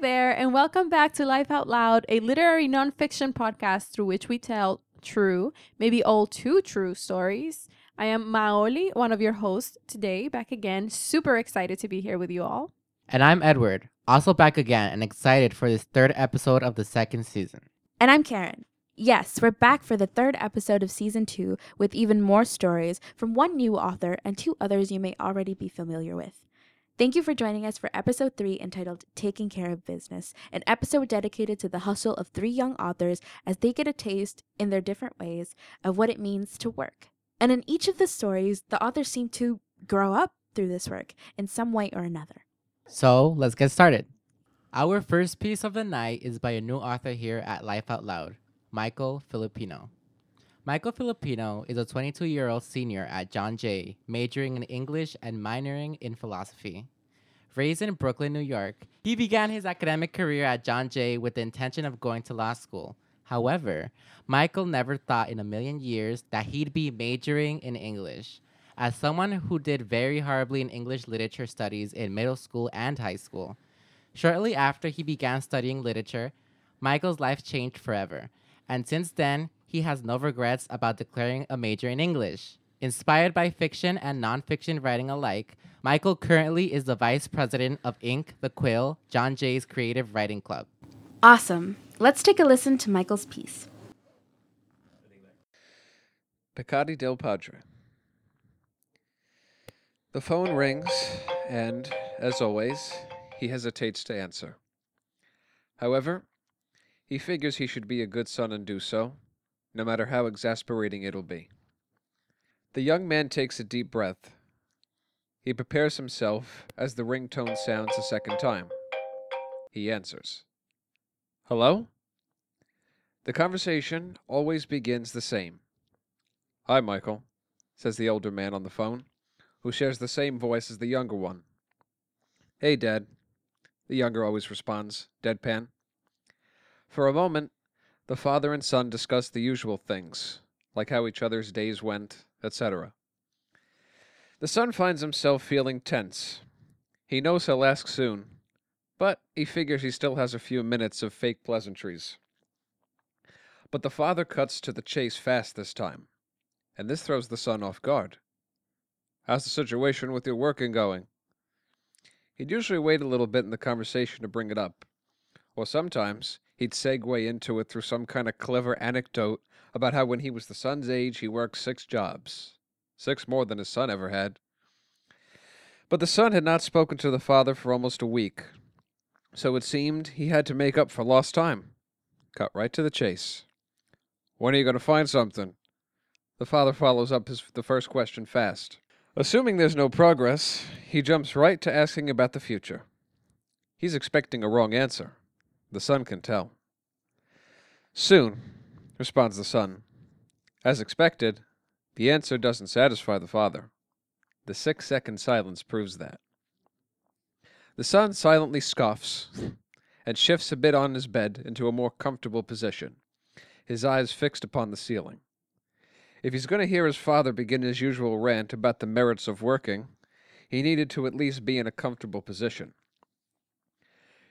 There and welcome back to Life Out Loud, a literary nonfiction podcast through which we tell true, maybe all too true stories. I am Maoli, one of your hosts today, back again, super excited to be here with you all. And I'm Edward, also back again and excited for this third episode of the second season. And I'm Karen. Yes, we're back for the third episode of season 2 with even more stories from one new author and two others you may already be familiar with. Thank you for joining us for episode 3 entitled Taking Care of Business, an episode dedicated to the hustle of three young authors as they get a taste, in their different ways, of what it means to work. And in each of the stories, the authors seem to grow up through this work in some way or another. So let's get started. Our first piece of the night is by a new author here at Life Out Loud, Michael Filippino. Michael Filippino is a 22-year-old senior at John Jay, majoring in English and minoring in philosophy. Raised in Brooklyn, New York, he began his academic career at John Jay with the intention of going to law school. However, Michael never thought in a million years that he'd be majoring in English. As someone who did very horribly in English literature studies in middle school and high school, shortly after he began studying literature, Michael's life changed forever. And since then, he has no regrets about declaring a major in English. Inspired by fiction and nonfiction writing alike, Michael currently is the vice president of Inc., The Quill, John Jay's creative writing club. Awesome. Let's take a listen to Michael's piece. Picati del Padre. The phone rings, and, as always, he hesitates to answer. However, he figures he should be a good son and do so, no matter how exasperating it'll be. The young man takes a deep breath. He prepares himself as the ringtone sounds a second time. He answers. Hello? The conversation always begins the same. Hi, Michael, says the older man on the phone, who shares the same voice as the younger one. Hey, Dad, the younger always responds, deadpan. For a moment, the father and son discuss the usual things, like how each other's days went, etc. The son finds himself feeling tense. He knows he'll ask soon, but he figures he still has a few minutes of fake pleasantries. But the father cuts to the chase fast this time, and this throws the son off guard. How's the situation with your working going? He'd usually wait a little bit in the conversation to bring it up, or sometimes he'd segue into it through some kind of clever anecdote about how when he was the son's age, he worked 6 jobs. 6 more than his son ever had. But the son had not spoken to the father for almost a week, so it seemed he had to make up for lost time. Cut right to the chase. When are you going to find something? The father follows up the first question fast. Assuming there's no progress, he jumps right to asking about the future. He's expecting a wrong answer. The son can tell. Soon, responds the son. As expected, the answer doesn't satisfy the father. The 6-second silence proves that. The son silently scoffs and shifts a bit on his bed into a more comfortable position, his eyes fixed upon the ceiling. If he's going to hear his father begin his usual rant about the merits of working, he needed to at least be in a comfortable position.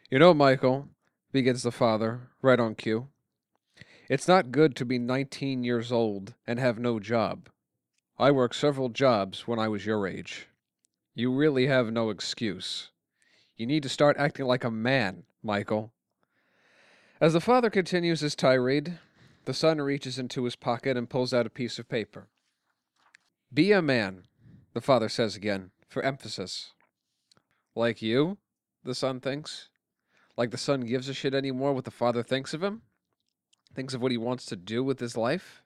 You know, Michael, begins the father, right on cue. It's not good to be 19 years old and have no job. I worked several jobs when I was your age. You really have no excuse. You need to start acting like a man, Michael. As the father continues his tirade, the son reaches into his pocket and pulls out a piece of paper. Be a man, the father says again, for emphasis. Like you, the son thinks. Like the son gives a shit anymore what the father thinks of him? Thinks of what he wants to do with his life?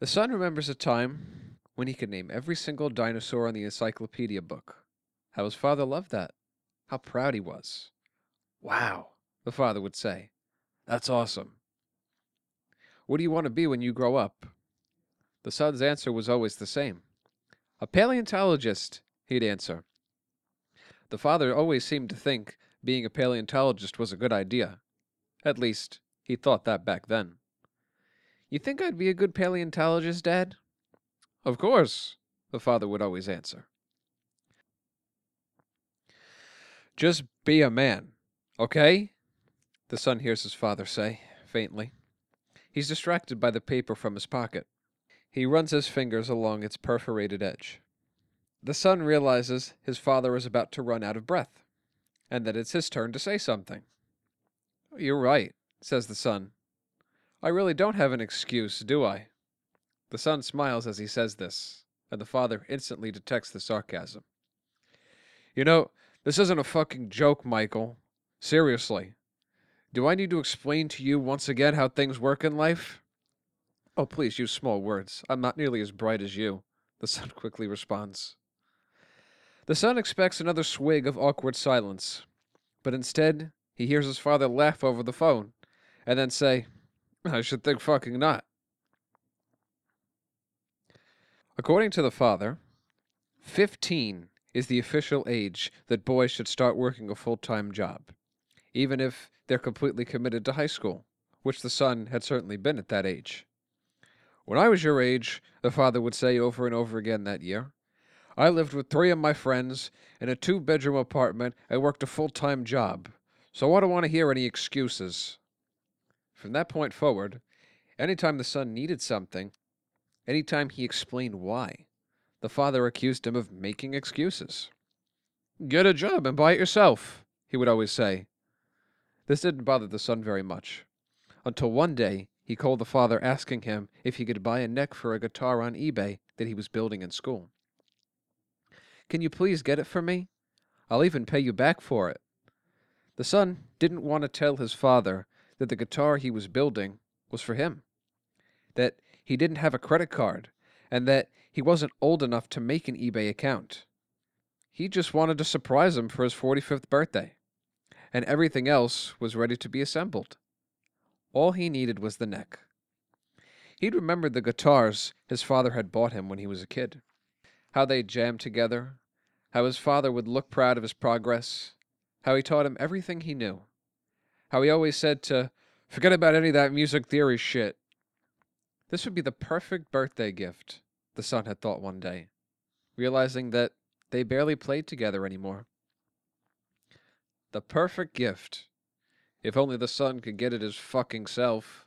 The son remembers a time when he could name every single dinosaur on the encyclopedia book. How his father loved that. How proud he was. Wow, the father would say. That's awesome. What do you want to be when you grow up? The son's answer was always the same. A paleontologist, he'd answer. The father always seemed to think being a paleontologist was a good idea. At least, he thought that back then. You think I'd be a good paleontologist, Dad? Of course, the father would always answer. Just be a man, okay? The son hears his father say, faintly. He's distracted by the paper from his pocket. He runs his fingers along its perforated edge. The son realizes his father is about to run out of breath, and that it's his turn to say something. You're right, says the son. I really don't have an excuse, do I? The son smiles as he says this, and the father instantly detects the sarcasm. You know, this isn't a fucking joke, Michael. Seriously. Do I need to explain to you once again how things work in life? Oh, please use small words. I'm not nearly as bright as you, the son quickly responds. The son expects another swig of awkward silence, but instead he hears his father laugh over the phone and then say, I should think fucking not. According to the father, 15 is the official age that boys should start working a full-time job, even if they're completely committed to high school, which the son had certainly been at that age. When I was your age, the father would say over and over again that year, I lived with 3 of my friends in a 2-bedroom apartment and worked a full-time job, so I don't want to hear any excuses. From that point forward, any time the son needed something, any time he explained why, the father accused him of making excuses. Get a job and buy it yourself, he would always say. This didn't bother the son very much, until one day he called the father asking him if he could buy a neck for a guitar on eBay that he was building in school. Can you please get it for me? I'll even pay you back for it. The son didn't want to tell his father that the guitar he was building was for him, that he didn't have a credit card, and that he wasn't old enough to make an eBay account. He just wanted to surprise him for his 45th birthday. And everything else was ready to be assembled. All he needed was the neck. He'd remembered the guitars his father had bought him when he was a kid, how they jammed together, how his father would look proud of his progress, how he taught him everything he knew, how he always said to, forget about any of that music theory shit. This would be the perfect birthday gift, the son had thought one day, realizing that they barely played together anymore. The perfect gift, if only the son could get it his fucking self.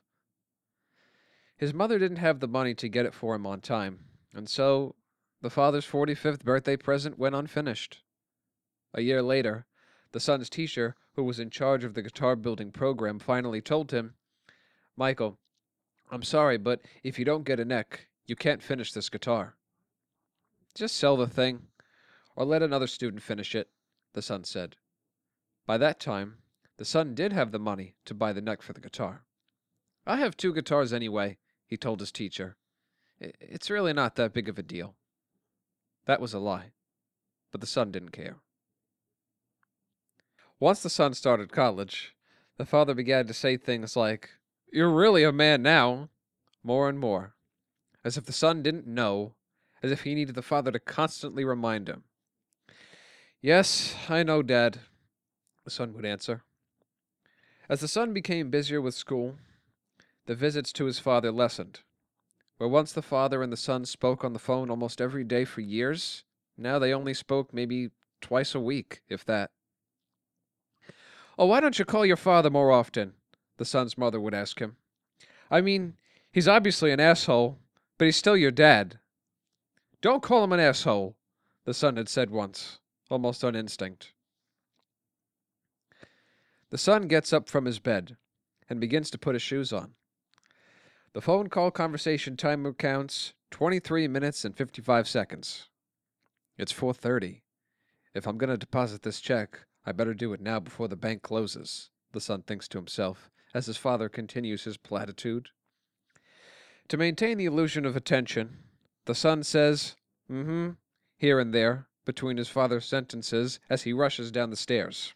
His mother didn't have the money to get it for him on time, and so the father's 45th birthday present went unfinished. A year later, the son's teacher, who was in charge of the guitar building program, finally told him, Michael, I'm sorry, but if you don't get a neck, you can't finish this guitar. Just sell the thing, or let another student finish it, the son said. By that time, the son did have the money to buy the neck for the guitar. I have 2 guitars anyway, he told his teacher. It's really not that big of a deal. That was a lie, but the son didn't care. Once the son started college, the father began to say things like, You're really a man now, more and more, as if the son didn't know, as if he needed the father to constantly remind him. Yes, I know, Dad, the son would answer. As the son became busier with school, the visits to his father lessened. Where once the father and the son spoke on the phone almost every day for years, now they only spoke maybe twice a week, if that. Oh, why don't you call your father more often? The son's mother would ask him. I mean, he's obviously an asshole, but he's still your dad. Don't call him an asshole, the son had said once, almost on instinct. The son gets up from his bed and begins to put his shoes on. The phone call conversation timer counts 23 minutes and 55 seconds. It's 4:30. If I'm going to deposit this check, I better do it now before the bank closes, the son thinks to himself as his father continues his platitude. To maintain the illusion of attention, the the son says, here and there, between his father's sentences as he rushes down the stairs.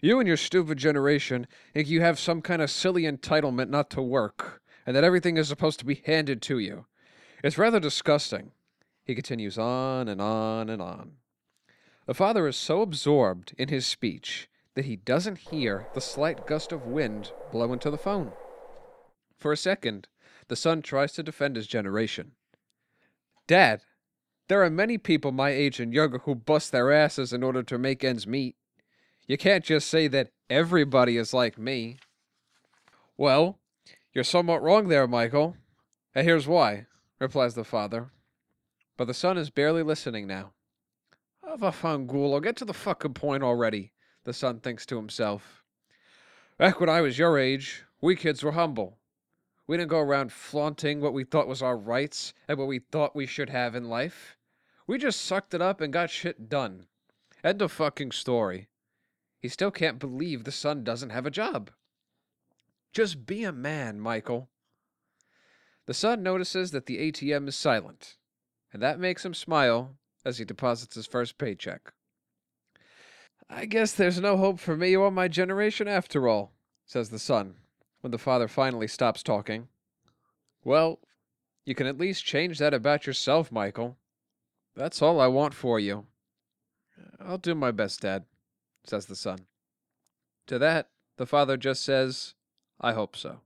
You and your stupid generation think you have some kind of silly entitlement not to work, and that everything is supposed to be handed to you. It's rather disgusting. He continues on and on and on. The father is so absorbed in his speech that he doesn't hear the slight gust of wind blow into the phone. For a second, the son tries to defend his generation. Dad, there are many people my age and younger who bust their asses in order to make ends meet. You can't just say that everybody is like me. Well, you're somewhat wrong there, Michael. And here's why, replies the father. But the son is barely listening now. Vafangulo, get to the fucking point already, the son thinks to himself. Back when I was your age, we kids were humble. We didn't go around flaunting what we thought was our rights and what we thought we should have in life. We just sucked it up and got shit done. End of fucking story. He still can't believe the son doesn't have a job. Just be a man, Michael. The son notices that the ATM is silent, and that makes him smile as he deposits his first paycheck. I guess there's no hope for me or my generation after all, says the son, when the father finally stops talking. Well, you can at least change that about yourself, Michael. That's all I want for you. I'll do my best, Dad, says the son. To that, the father just says, I hope so.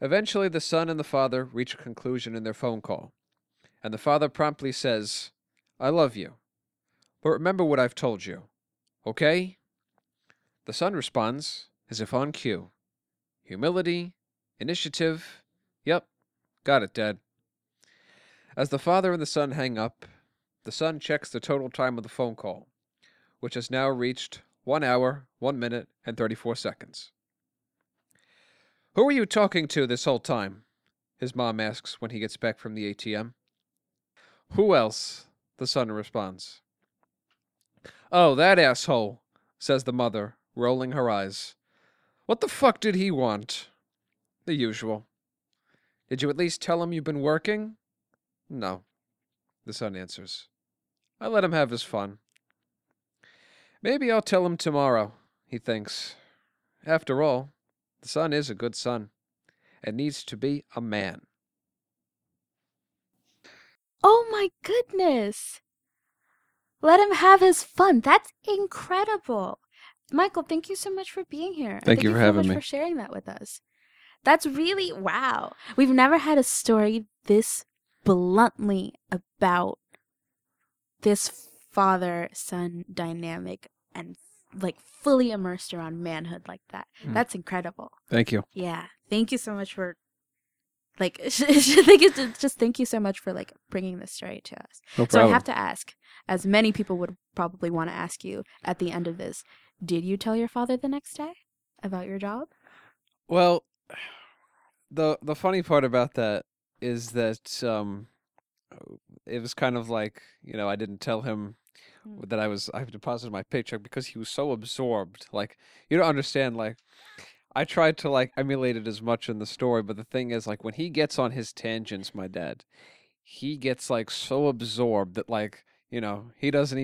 Eventually, the son and the father reach a conclusion in their phone call, and the father promptly says, I love you, but remember what I've told you, okay? The son responds, as if on cue. Humility, initiative, yep, got it, Dad. As the father and the son hang up, the son checks the total time of the phone call, which has now reached 1 hour, 1 minute, and 34 seconds. Who were you talking to this whole time? His mom asks when he gets back from the ATM. Who else? The son responds. Oh, that asshole, says the mother, rolling her eyes. What the fuck did he want? The usual. Did you at least tell him you've been working? No, the son answers. I let him have his fun. Maybe I'll tell him tomorrow, he thinks. After all, the son is a good son and needs to be a man. Oh my goodness! Let him have his fun. That's incredible. Michael, thank you so much for being here. Thank you for having me. Thank you so much for sharing that with us. That's really, wow. We've never had a story this bluntly about this father-son dynamic and like fully immersed around manhood like that. That's incredible. Thank you. Yeah. Thank you so much for thank you so much for bringing this story to us. No problem. So I have to ask, as many people would probably want to ask you at the end of this, did you tell your father the next day about your job? Well, the funny part about that is that it was kind of like, I didn't tell him that I deposited my paycheck because he was so absorbed. You don't understand, I tried to emulate it as much in the story, but the thing is, when he gets on his tangents, my dad, he gets so absorbed that he doesn't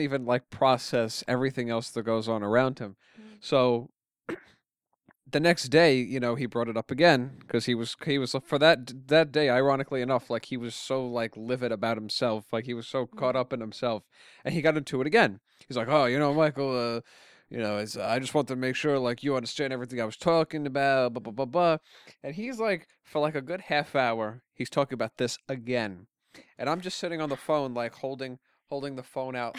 even process everything else that goes on around him. So the next day, he brought it up again because he was for that day, ironically enough, he was so livid about himself, he was so caught up in himself, and he got into it again. He's like, oh, Michael, I just want to make sure, you understand everything I was talking about, blah, blah, blah, blah. And he's for a good half hour, he's talking about this again. And I'm just sitting on the phone, holding the phone out,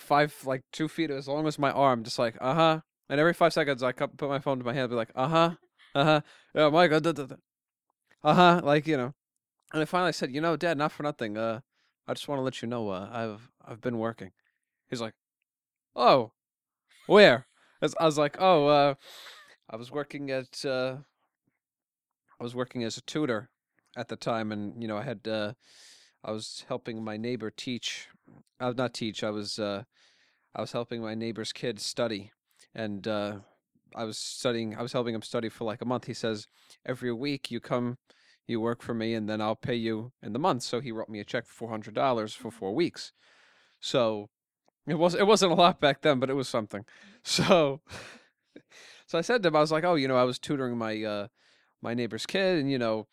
five, 2 feet as long as my arm, just uh-huh. And every 5 seconds, I put my phone to my hand and be uh-huh, uh-huh, yeah, Michael, uh-huh, And I finally said, Dad, not for nothing, I just want to let you know, I've been working. He's like, oh, where? I was like, oh, I was working as a tutor at the time, and I was helping my neighbor teach. I was helping my neighbor's kid study, and I was helping him study for a month. He says, every week you come, you work for me, and then I'll pay you in the month. So he wrote me a check for $400 for 4 weeks. So it wasn't a lot back then, but it was something. So I said to him, I was like, oh, you know, I was tutoring my my neighbor's kid, and, you know,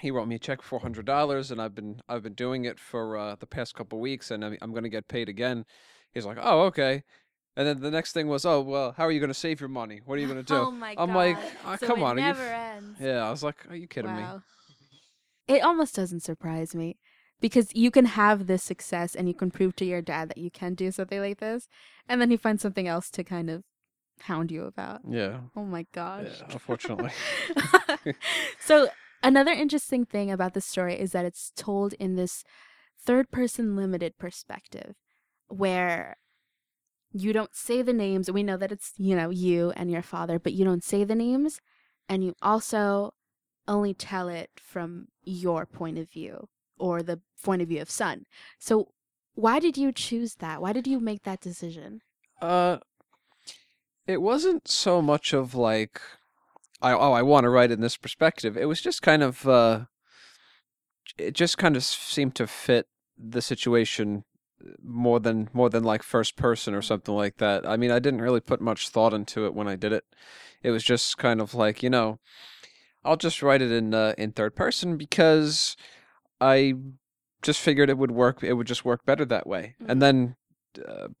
he wrote me a check for $400, and I've been doing it for the past couple of weeks, and I'm going to get paid again. He's like, oh, okay. And then the next thing was, oh, well, how are you going to save your money? What are you going to do? Oh, my God. I'm like, oh, so come on. It never ends. Yeah, I was like, are you kidding me? It almost doesn't surprise me, because you can have this success and you can prove to your dad that you can do something like this, and then he finds something else to kind of hound you about. Yeah. Oh, my gosh. Yeah, unfortunately. So another interesting thing about this story is that it's told in this third-person limited perspective where you don't say the names. We know that it's, you know, you and your father, but you don't say the names, and you also only tell it from your point of view or the point of view of son. So why did you choose that? Why did you make that decision? It wasn't so much of like, I want to write in this perspective. It was just kind of, it just kind of seemed to fit the situation more than like first person or something like that. I mean, I didn't really put much thought into it when I did it. It was just kind of like, you know, I'll just write it in third person because I just figured it would work. It would just work better that way. Mm-hmm. And then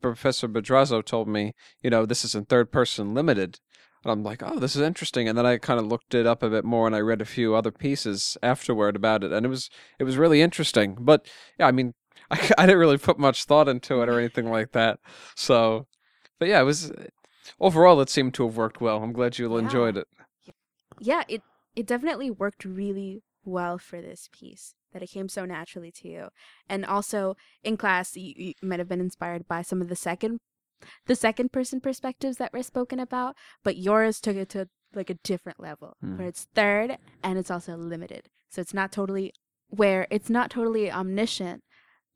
Professor Bedrazzo told me, you know, this is in third person limited. And I'm like, oh, this is interesting. And then I kind of looked it up a bit more, and I read a few other pieces afterward about it. And it was really interesting. But yeah, I mean, I didn't really put much thought into it or anything like that. So, but yeah, it was overall, it seemed to have worked well. I'm glad you enjoyed it. Yeah, it definitely worked really well for this piece, that it came so naturally to you. And also in class, you might have been inspired by some of the second person perspectives that were spoken about, but yours took it to like a different level where it's third and it's also limited. So it's not totally omniscient,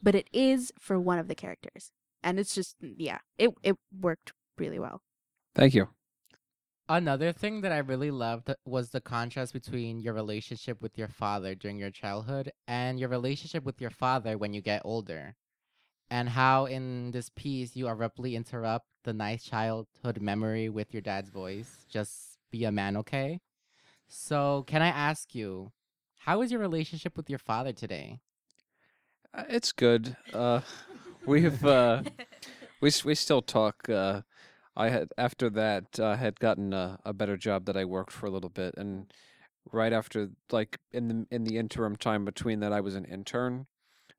but it is for one of the characters. And it's just, yeah, it worked really well. Thank you. Another thing that I really loved was the contrast between your relationship with your father during your childhood and your relationship with your father when you get older, and how in this piece you abruptly interrupt the nice childhood memory with your dad's voice, just be a man, okay? So can I ask you, how is your relationship with your father today? It's good. We still talk. I had gotten a better job that I worked for a little bit, and right after, like in the interim time between that, I was an intern,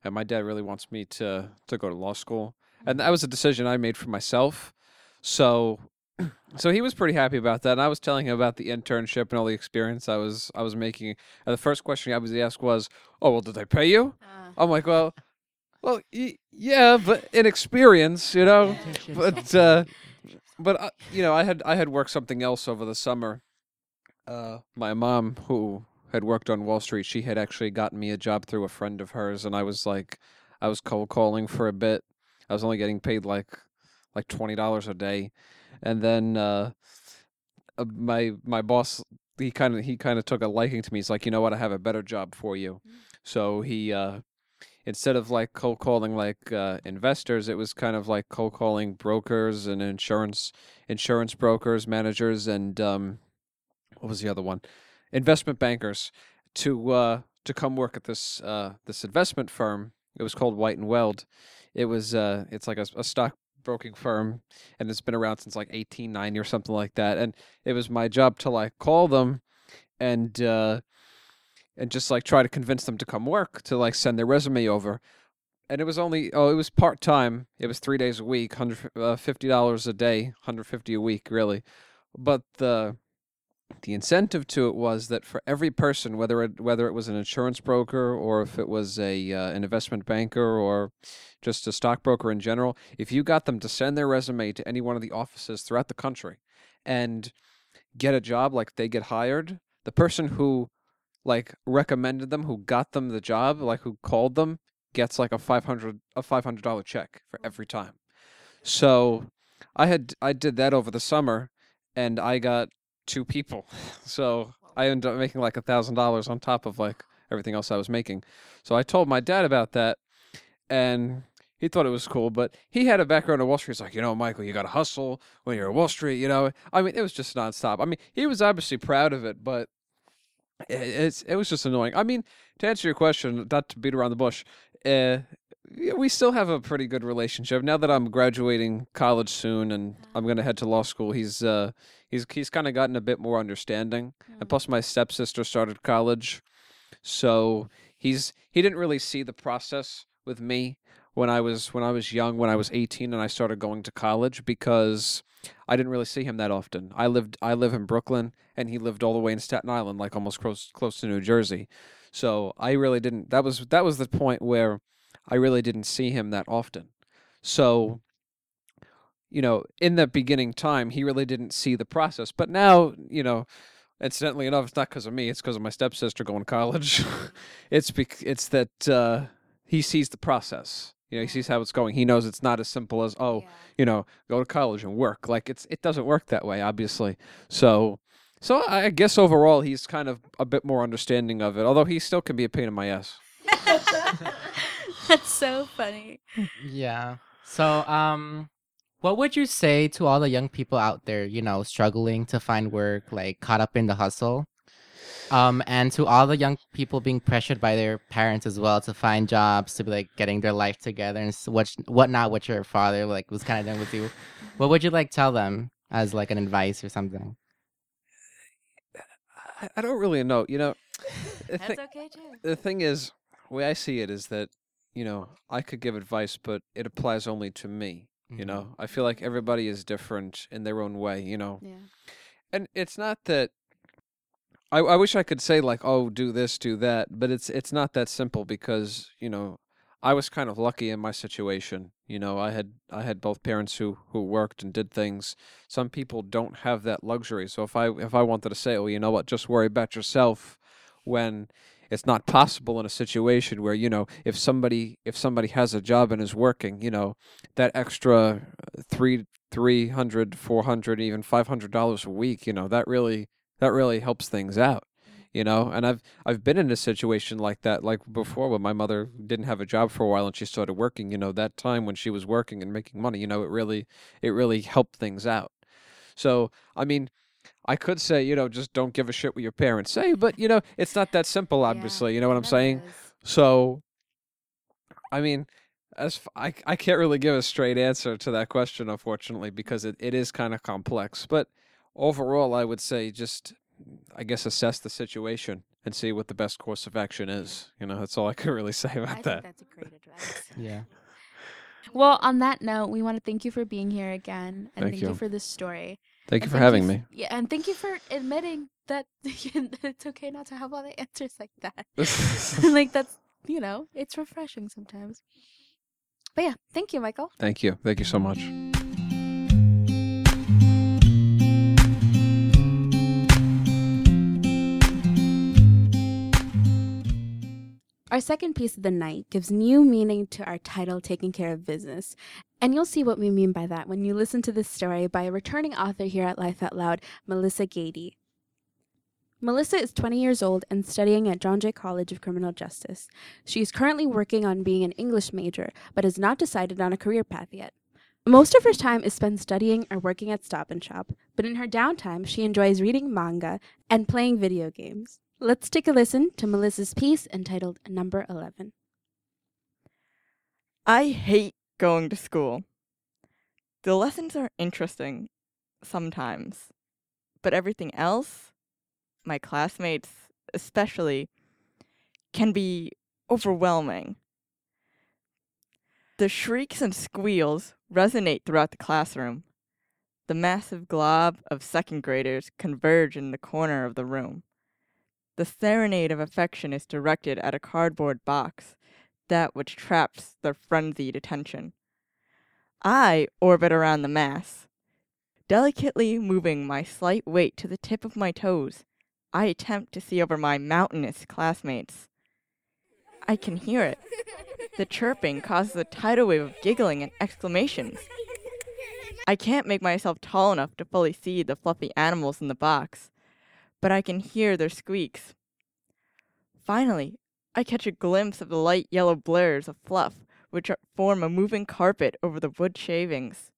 and my dad really wants me to go to law school, and that was a decision I made for myself. So he was pretty happy about that, and I was telling him about the internship and all the experience I was making. And the first question I was asked was, "Oh, well, did they pay you?" I'm like, "Well, yeah, but in experience, you know." But you know, I had worked something else over the summer. My mom, who had worked on Wall Street, she had actually gotten me a job through a friend of hers, and I was cold calling for a bit. I was only getting paid like $20 a day. And then my boss, he kind of took a liking to me. He's like, you know what? I have a better job for you. So he instead of like cold calling like investors, it was kind of like cold calling brokers and insurance brokers, managers, and what was the other one? Investment bankers to come work at this investment firm. It was called White and Weld. It was it's like a stock broking firm, and it's been around since like 1890 or something like that. And it was my job to like call them and just like try to convince them to come work, to like send their resume over. And it was part time. It was 3 days a week, $150 a day, $150 a week really. But the incentive to it was that for every person, whether it was an insurance broker or if it was an investment banker or just a stockbroker in general, if you got them to send their resume to any one of the offices throughout the country and get a job, like they get hired, the person who like recommended them, who got them the job, like who called them, gets like a $500 check for every time. So I did that over the summer, and I got two people. So I ended up making like $1,000 on top of like everything else I was making. So I told my dad about that, and he thought it was cool, but he had a background on Wall Street. He's like, you know, Michael, you got to hustle when you're at Wall Street, you know. I mean, it was just nonstop. I mean, he was obviously proud of it, but it was just annoying. I mean, to answer your question, not to beat around the bush, we still have a pretty good relationship. Now that I'm graduating college soon and I'm going to head to law school, he's kind of gotten a bit more understanding. Mm-hmm. And plus, my stepsister started college, so he didn't really see the process with me when I was young, when I was 18 and I started going to college, because I didn't really see him that often. I live in Brooklyn, and he lived all the way in Staten Island, like almost close to New Jersey. So I really didn't. That was the point where I really didn't see him that often. So, you know, in that beginning time, he really didn't see the process. But now, you know, incidentally enough, it's not because of me. It's because of my stepsister going to college. It's that he sees the process. You know, he sees how it's going. He knows it's not as simple as, you know, go to college and work. Like, it doesn't work that way, obviously. So I guess overall he's kind of a bit more understanding of it, although he still can be a pain in my ass. That's so funny. Yeah. So, what would you say to all the young people out there, you know, struggling to find work, like caught up in the hustle? And to all the young people being pressured by their parents as well to find jobs, to be like getting their life together and whatnot, what your father like was kind of done with you. What would you like tell them as like an advice or something? I don't really know. You know, that's okay too. The thing is, the way I see it is that, you know, I could give advice, but it applies only to me. Mm-hmm. You know, I feel like everybody is different in their own way. You know, yeah. And it's not that. I wish I could say, like, oh, do this, do that, but it's not that simple because, you know, I was kind of lucky in my situation. You know, I had both parents who worked and did things. Some people don't have that luxury. So if I wanted to say, oh, you know what, just worry about yourself when it's not possible in a situation where, you know, if somebody has a job and is working, you know, that extra $300, $400, even $500 a week, you know, that really helps things out, you know? And I've been in a situation like that, like before, when my mother didn't have a job for a while and she started working, you know, that time when she was working and making money, you know, it really helped things out. So, I mean, I could say, you know, just don't give a shit what your parents say, but, you know, it's not that simple, obviously, you know what I'm saying? Is. So, I mean, I can't really give a straight answer to that question, unfortunately, because it is kind of complex, but overall, I would say just, I guess, assess the situation and see what the best course of action is. You know, that's all I could really say about that. I think that's a great advice. Yeah. Well, on that note, we want to thank you for being here again. And thank you for this story. Thank you for having me. Yeah, and thank you for admitting that it's okay not to have all the answers like that. Like, that's, you know, it's refreshing sometimes. But yeah, thank you, Michael. Thank you. Thank you so much. Our second piece of the night gives new meaning to our title, Taking Care of Business. And you'll see what we mean by that when you listen to this story by a returning author here at Life Out Loud, Melissa Gady. Melissa is 20 years old and studying at John Jay College of Criminal Justice. She is currently working on being an English major, but has not decided on a career path yet. Most of her time is spent studying or working at Stop and Shop, but in her downtime, she enjoys reading manga and playing video games. Let's take a listen to Melissa's piece entitled Number 11. I hate going to school. The lessons are interesting sometimes, but everything else, my classmates especially, can be overwhelming. The shrieks and squeals resonate throughout the classroom. The massive glob of second graders converge in the corner of the room. The serenade of affection is directed at a cardboard box, that which traps their frenzied attention. I orbit around the mass, delicately moving my slight weight to the tip of my toes. I attempt to see over my mountainous classmates. I can hear it. The chirping causes a tidal wave of giggling and exclamations. I can't make myself tall enough to fully see the fluffy animals in the box, but I can hear their squeaks. Finally, I catch a glimpse of the light yellow blurs of fluff which form a moving carpet over the wood shavings.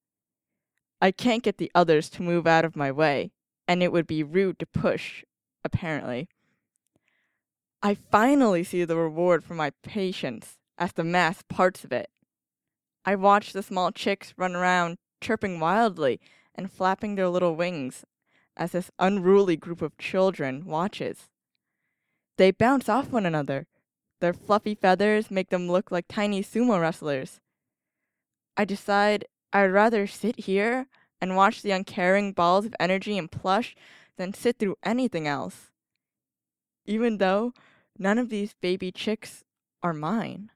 I can't get the others to move out of my way, and it would be rude to push, apparently. I finally see the reward for my patience as the mass parts of it. I watch the small chicks run around, chirping wildly and flapping their little wings as this unruly group of children watches. They bounce off one another. Their fluffy feathers make them look like tiny sumo wrestlers. I decide I'd rather sit here and watch the uncaring balls of energy and plush than sit through anything else, even though none of these baby chicks are mine.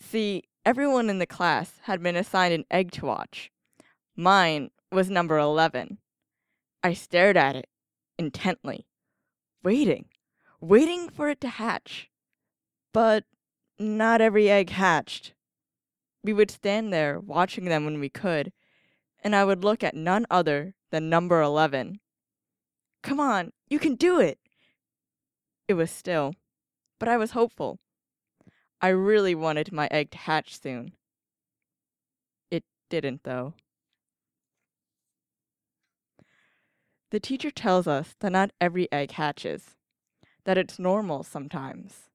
See, everyone in the class had been assigned an egg to watch. Mine was number 11. I stared at it intently, waiting for it to hatch. But not every egg hatched. We would stand there watching them when we could, and I would look at none other than number 11. Come on, you can do it! It was still, but I was hopeful. I really wanted my egg to hatch soon. It didn't, though. The teacher tells us that not every egg hatches, that it's normal sometimes,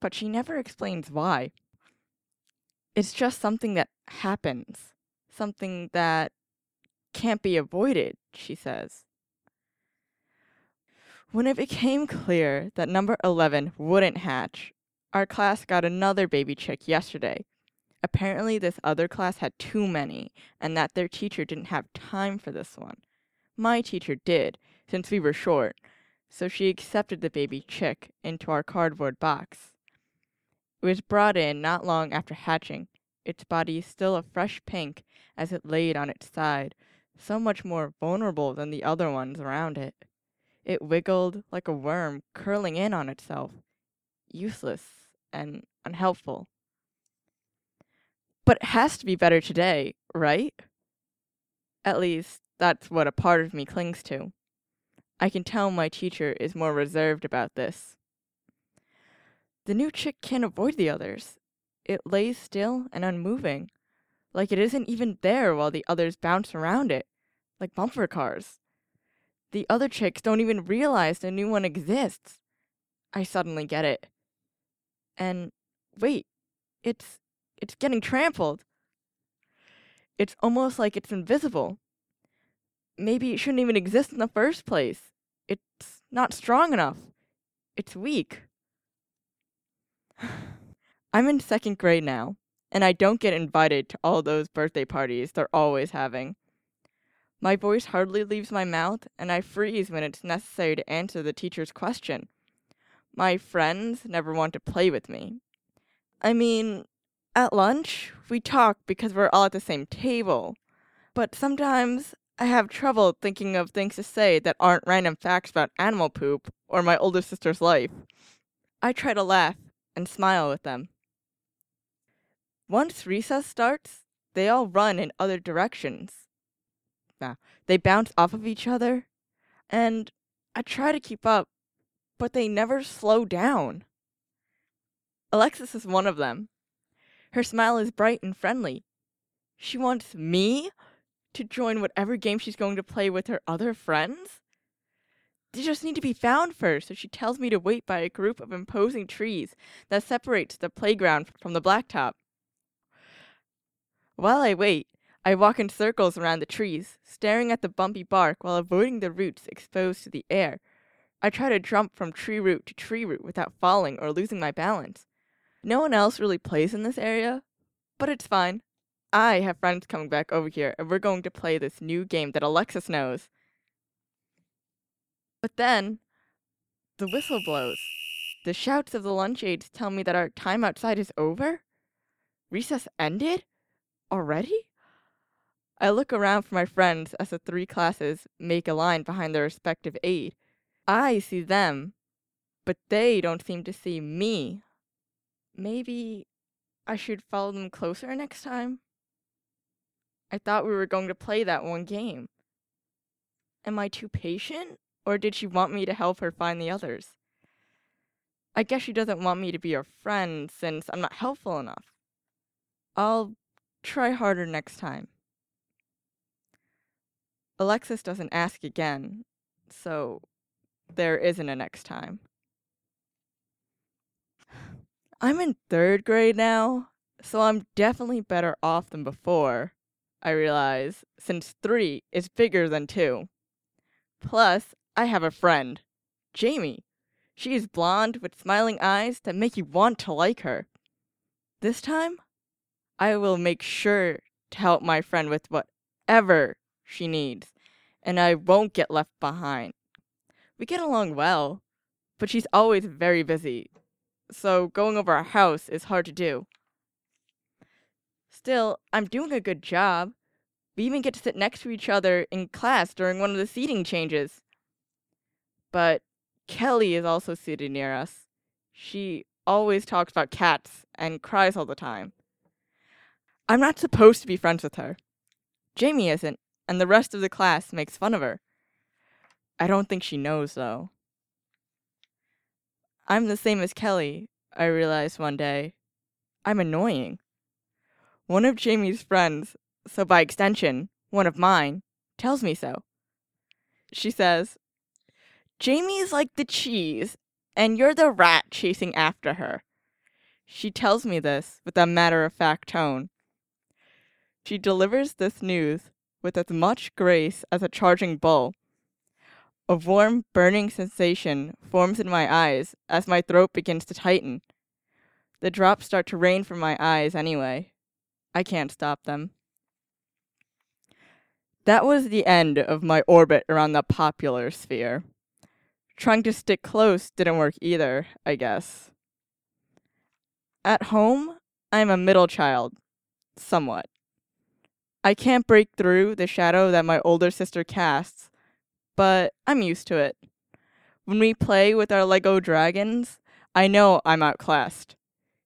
but she never explains why. It's just something that happens, something that can't be avoided, she says. When it became clear that number 11 wouldn't hatch, our class got another baby chick yesterday. Apparently this other class had too many, and that their teacher didn't have time for this one. My teacher did, since we were short, so she accepted the baby chick into our cardboard box. It was brought in not long after hatching, its body still a fresh pink as it laid on its side, so much more vulnerable than the other ones around it. It wiggled like a worm curling in on itself, useless and unhelpful. But it has to be better today, right? At least, that's what a part of me clings to. I can tell my teacher is more reserved about this. The new chick can't avoid the others. It lays still and unmoving, like it isn't even there while the others bounce around it, like bumper cars. The other chicks don't even realize the new one exists. I suddenly get it. And wait, it's getting trampled. It's almost like it's invisible. Maybe it shouldn't even exist in the first place. It's not strong enough. It's weak. I'm in 2nd grade now, and I don't get invited to all those birthday parties they're always having. My voice hardly leaves my mouth, and I freeze when it's necessary to answer the teacher's question. My friends never want to play with me. I mean, at lunch, we talk because we're all at the same table, but sometimes I have trouble thinking of things to say that aren't random facts about animal poop or my older sister's life. I try to laugh and smile with them. Once recess starts, they all run in other directions. They bounce off of each other, and I try to keep up, but they never slow down. Alexis is one of them. Her smile is bright and friendly. She wants me to join whatever game she's going to play with her other friends? They just need to be found first, so she tells me to wait by a group of imposing trees that separates the playground from the blacktop. While I wait, I walk in circles around the trees, staring at the bumpy bark while avoiding the roots exposed to the air. I try to jump from tree root to tree root without falling or losing my balance. No one else really plays in this area, but it's fine. I have friends coming back over here, and we're going to play this new game that Alexis knows. But then, the whistle blows. The shouts of the lunch aides tell me that our time outside is over? Recess ended? Already? I look around for my friends as the 3 classes make a line behind their respective aide. I see them, but they don't seem to see me. Maybe I should follow them closer next time? I thought we were going to play that one game. Am I too patient? Or did she want me to help her find the others? I guess she doesn't want me to be her friend since I'm not helpful enough. I'll try harder next time. Alexis doesn't ask again, so there isn't a next time. I'm in third grade now, so I'm definitely better off than before, I realize, since 3 is bigger than 2. Plus, I have a friend, Jamie. She is blonde with smiling eyes that make you want to like her. This time, I will make sure to help my friend with whatever she needs, and I won't get left behind. We get along well, but she's always very busy, so going over our house is hard to do. Still, I'm doing a good job. We even get to sit next to each other in class during one of the seating changes. But Kelly is also seated near us. She always talks about cats and cries all the time. I'm not supposed to be friends with her. Jamie isn't, and the rest of the class makes fun of her. I don't think she knows, though. I'm the same as Kelly, I realized one day. I'm annoying. One of Jamie's friends, so by extension, one of mine, tells me so. She says, Jamie's like the cheese, and you're the rat chasing after her. She tells me this with a matter-of-fact tone. She delivers this news with as much grace as a charging bull. A warm, burning sensation forms in my eyes as my throat begins to tighten. The drops start to rain from my eyes anyway. I can't stop them. That was the end of my orbit around the popular sphere. Trying to stick close didn't work either, I guess. At home, I'm a middle child, somewhat. I can't break through the shadow that my older sister casts, but I'm used to it. When we play with our Lego dragons, I know I'm outclassed.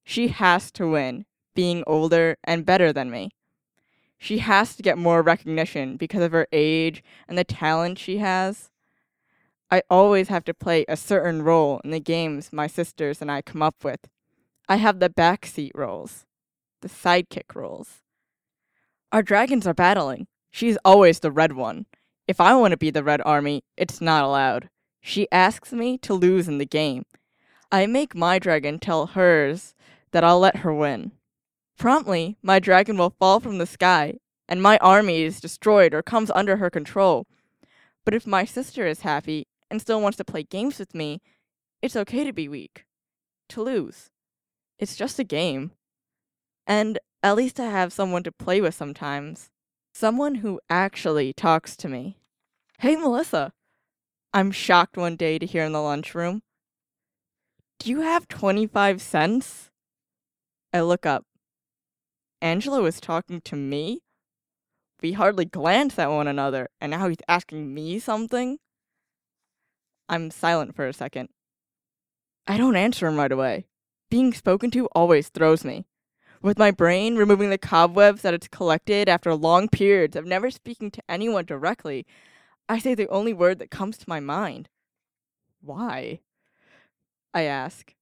She has to win, being older and better than me. She has to get more recognition because of her age and the talent she has. I always have to play a certain role in the games my sisters and I come up with. I have the backseat roles, the sidekick roles. Our dragons are battling. She's always the red one. If I want to be the red army, it's not allowed. She asks me to lose in the game. I make my dragon tell hers that I'll let her win. Promptly, my dragon will fall from the sky, and my army is destroyed or comes under her control. But if my sister is happy and still wants to play games with me, it's okay to be weak, to lose. It's just a game. And at least I have someone to play with sometimes. Someone who actually talks to me. Hey, Melissa. I'm shocked one day to hear in the lunchroom. Do you have 25 cents? I look up. Angelo is talking to me? We hardly glance at one another, and now he's asking me something? I'm silent for a second. I don't answer him right away. Being spoken to always throws me. With my brain removing the cobwebs that it's collected after long periods of never speaking to anyone directly, I say the only word that comes to my mind. Why? I ask.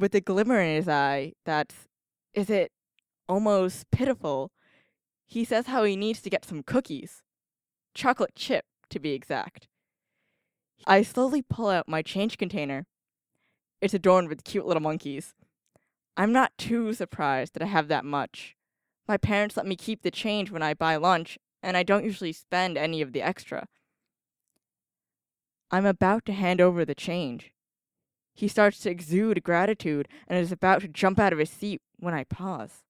With a glimmer in his eye is it almost pitiful, he says how he needs to get some cookies. Chocolate chip, to be exact. I slowly pull out my change container. It's adorned with cute little monkeys. I'm not too surprised that I have that much. My parents let me keep the change when I buy lunch, and I don't usually spend any of the extra. I'm about to hand over the change. He starts to exude gratitude and is about to jump out of his seat when I pause.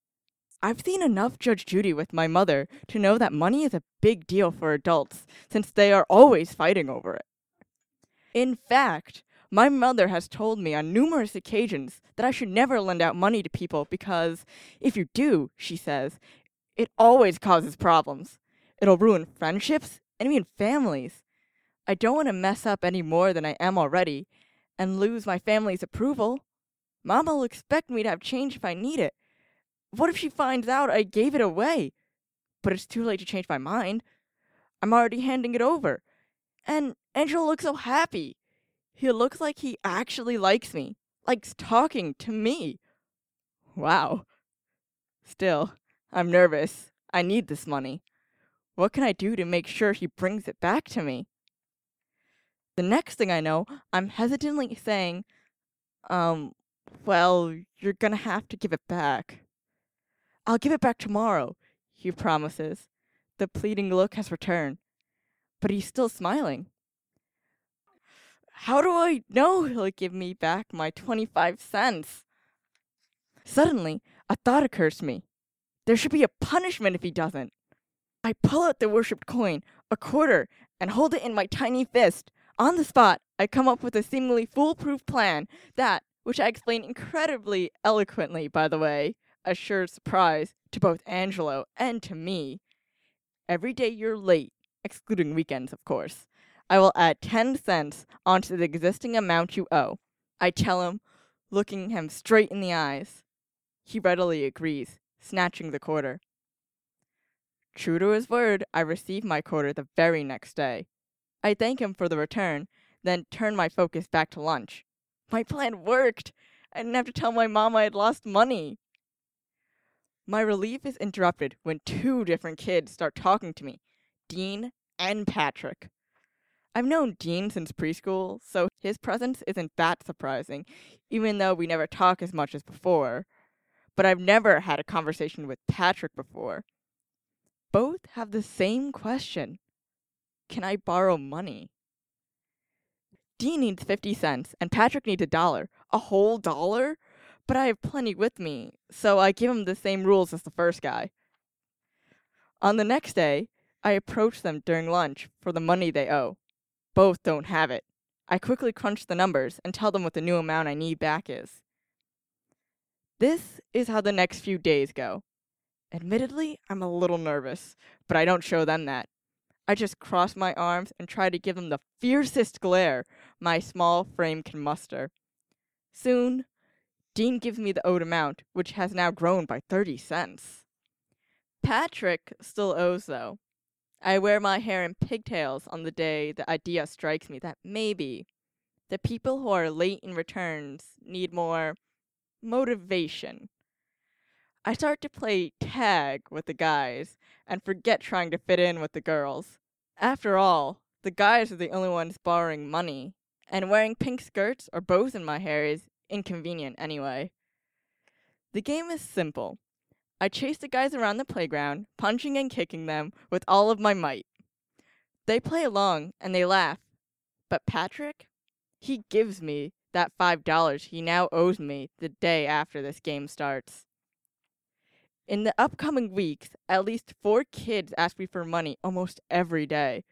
I've seen enough Judge Judy with my mother to know that money is a big deal for adults, since they are always fighting over it. In fact, my mother has told me on numerous occasions that I should never lend out money to people because, if you do, she says, it always causes problems. It'll ruin friendships and even families. I don't want to mess up any more than I am already and lose my family's approval. Mama will expect me to have change if I need it. What if she finds out I gave it away? But it's too late to change my mind. I'm already handing it over. And Angelo looks so happy. He looks like he actually likes me, likes talking to me. Wow. Still, I'm nervous. I need this money. What can I do to make sure he brings it back to me? The next thing I know, I'm hesitantly saying, well, you're gonna have to give it back. I'll give it back tomorrow, he promises. The pleading look has returned, but he's still smiling. How do I know he'll give me back my 25 cents? Suddenly, a thought occurs to me. There should be a punishment if he doesn't. I pull out the worshipped coin, a quarter, and hold it in my tiny fist. On the spot, I come up with a seemingly foolproof plan that, which I explain incredibly eloquently, by the way, assures surprise to both Angelo and to me. Every day you're late, excluding weekends, of course, I will add 10 cents onto the existing amount you owe. I tell him, looking him straight in the eyes. He readily agrees, snatching the quarter. True to his word, I receive my quarter the very next day. I thank him for the return, then turn my focus back to lunch. My plan worked! I didn't have to tell my mom I had lost money! My relief is interrupted when two different kids start talking to me, Dean and Patrick. I've known Dean since preschool, so his presence isn't that surprising, even though we never talk as much as before. But I've never had a conversation with Patrick before. Both have the same question. Can I borrow money? Dean needs 50 cents, and Patrick needs $1. A whole dollar? But I have plenty with me, so I give him the same rules as the first guy. On the next day, I approach them during lunch for the money they owe. Both don't have it. I quickly crunch the numbers and tell them what the new amount I need back is. This is how the next few days go. Admittedly, I'm a little nervous, but I don't show them that. I just cross my arms and try to give them the fiercest glare my small frame can muster. Soon, Dean gives me the owed amount, which has now grown by 30 cents. Patrick still owes, though. I wear my hair in pigtails on the day the idea strikes me that maybe the people who are late in returns need more motivation. I start to play tag with the guys and forget trying to fit in with the girls. After all, the guys are the only ones borrowing money, and wearing pink skirts or bows in my hair is inconvenient anyway. The game is simple. I chase the guys around the playground, punching and kicking them with all of my might. They play along, and they laugh. But Patrick? He gives me that $5 he now owes me the day after this game starts. In the upcoming weeks, at least 4 kids ask me for money almost every day.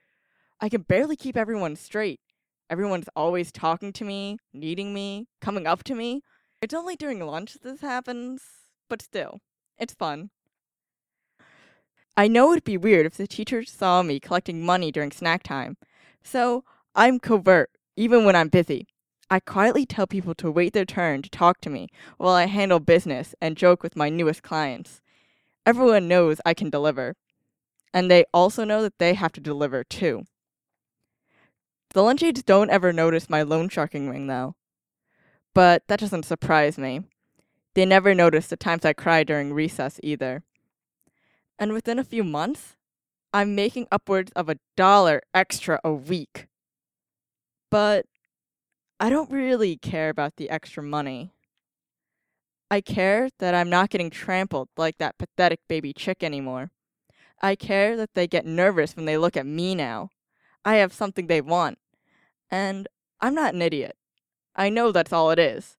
I can barely keep everyone straight. Everyone's always talking to me, needing me, coming up to me. It's only during lunch this happens, but still. It's fun. I know it'd be weird if the teacher saw me collecting money during snack time, so I'm covert, even when I'm busy. I quietly tell people to wait their turn to talk to me while I handle business and joke with my newest clients. Everyone knows I can deliver, and they also know that they have to deliver, too. The lunch aides don't ever notice my loan sharking ring, though, but that doesn't surprise me. They never notice the times I cry during recess either. And within a few months, I'm making upwards of $1 extra a week. But I don't really care about the extra money. I care that I'm not getting trampled like that pathetic baby chick anymore. I care that they get nervous when they look at me now. I have something they want. And I'm not an idiot. I know that's all it is.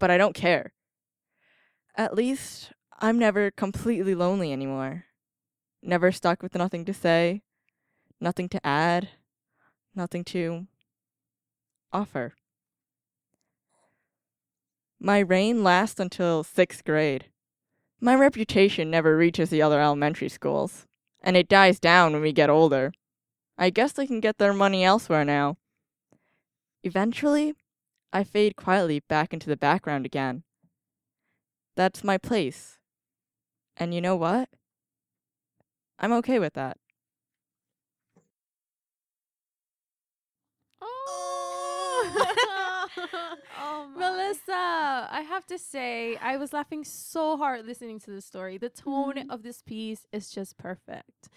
But I don't care. At least I'm never completely lonely anymore. Never stuck with nothing to say, nothing to add, nothing to offer. My reign lasts until 6th grade. My reputation never reaches the other elementary schools, and it dies down when we get older. I guess they can get their money elsewhere now. Eventually, I fade quietly back into the background again. That's my place. And you know what? I'm okay with that. Oh, Melissa, I have to say, I was laughing so hard listening to this story. The tone of this piece is just perfect.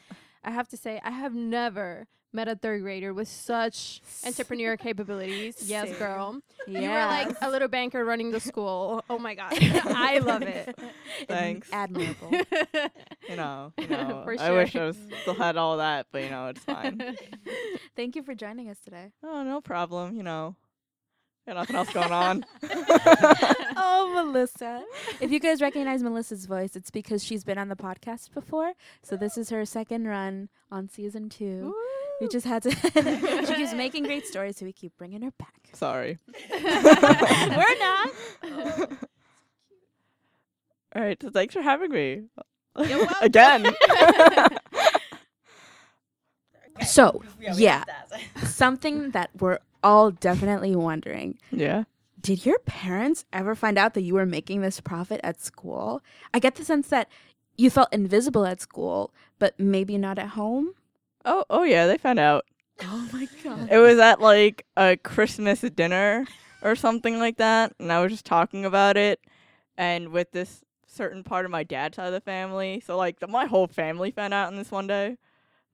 I have to say, I have never met a third grader with such entrepreneur capabilities. Yes, same. Girl. Yes. You were like a little banker running the school. Oh my God. I love it. Thanks. Admirable. You know. For sure. I wish I still had all that, but you know, it's fine. Thank you for joining us today. Oh, no problem. You know. And nothing else going on. Oh, Melissa. If you guys recognize Melissa's voice, it's because she's been on the podcast before. So this is her second run on season 2. Woo. We just had to. She keeps making great stories, so we keep bringing her back. Sorry. We're not. Oh. All right. So thanks for having me. You're welcome. Again. So, yeah, something that we're all definitely wondering. Yeah. Did your parents ever find out that you were making this profit at school? I get the sense that you felt invisible at school, but maybe not at home. Oh yeah, they found out. Oh my God. It was at like a Christmas dinner or something like that, and I was just talking about it, and with this certain part of my dad's side of the family, so like my whole family found out on this one day.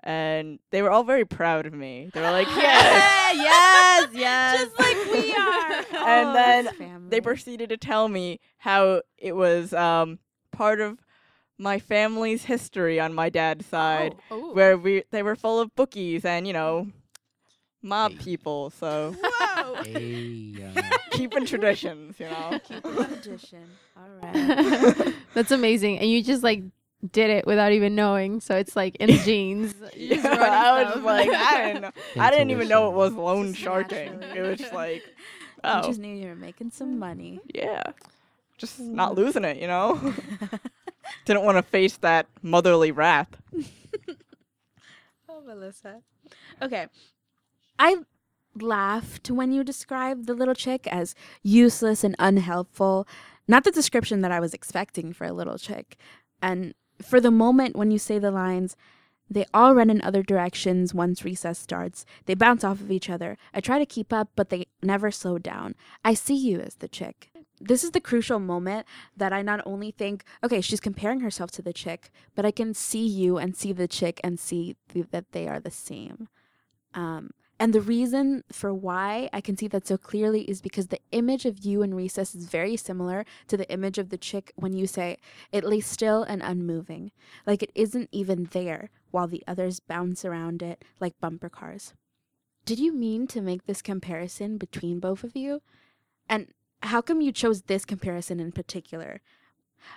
And they were all very proud of me. They were like, yes, yes, yes. Just like we are. And then they proceeded to tell me how it was part of my family's history on my dad's side, where they were full of bookies and, you know, mob people. So keeping traditions, you know. Keeping tradition. All right. That's amazing. And you just like did it without even knowing, so it's like in jeans. I was like, I didn't know. I didn't even know it was loan sharking. Naturally. It was just like, oh. You just knew you were making some money. Yeah. Just not losing it, you know? Didn't want to face that motherly wrath. Oh, Melissa. Okay. I laughed when you described the little chick as useless and unhelpful. Not the description that I was expecting for a little chick. And for the moment when you say the lines, they all run in other directions once recess starts. They bounce off of each other. I try to keep up, but they never slow down. I see you as the chick. This is the crucial moment that I not only think, okay, she's comparing herself to the chick, but I can see you and see the chick and see that they are the same. And the reason for why I can see that so clearly is because the image of you in recess is very similar to the image of the chick when you say, it lay still and unmoving, like it isn't even there, while the others bounce around it like bumper cars. Did you mean to make this comparison between both of you? And how come you chose this comparison in particular,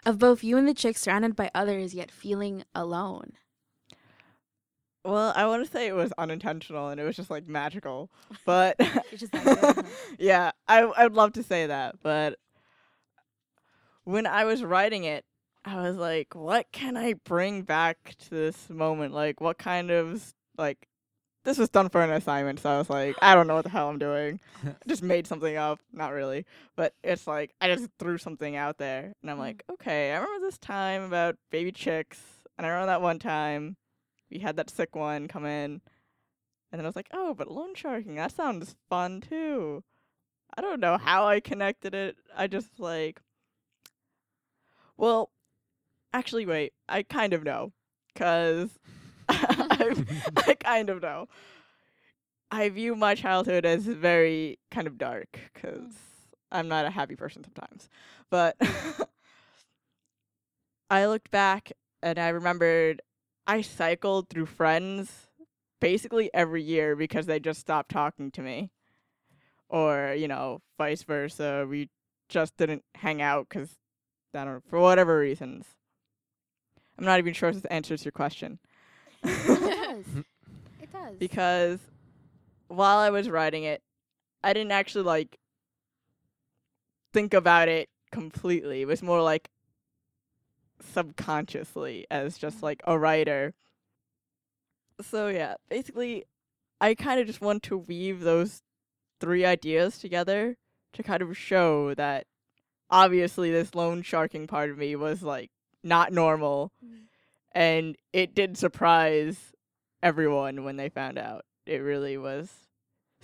of both you and the chick surrounded by others yet feeling alone? Well, I want to say it was unintentional and it was just like magical, but yeah, I would love to say that. But when I was writing it, I was like, what can I bring back to this moment? Like, what kind of, like, this was done for an assignment. So I was like, I don't know what the hell I'm doing. Just made something up. Not really. But it's like, I just threw something out there and I'm like, okay, I remember this time about baby chicks. And I remember that one time we had that sick one come in, and then I was like, oh, but loan sharking, that sounds fun too. I don't know how I connected it. I just like, well, actually, wait, I kind of know, because I kind of know. I view my childhood as very kind of dark, because I'm not a happy person sometimes. But I looked back, and I remembered I cycled through friends basically every year because they just stopped talking to me. Or, you know, vice versa. We just didn't hang out because, I don't know, for whatever reasons. I'm not even sure if this answers your question. It does. It does. Because while I was writing it, I didn't actually, like, think about it completely. It was more like, subconsciously, as just like a writer. So yeah, basically I kind of just want to weave those three ideas together to kind of show that obviously this loan sharking part of me was like not normal, and it did surprise everyone when they found out. It really was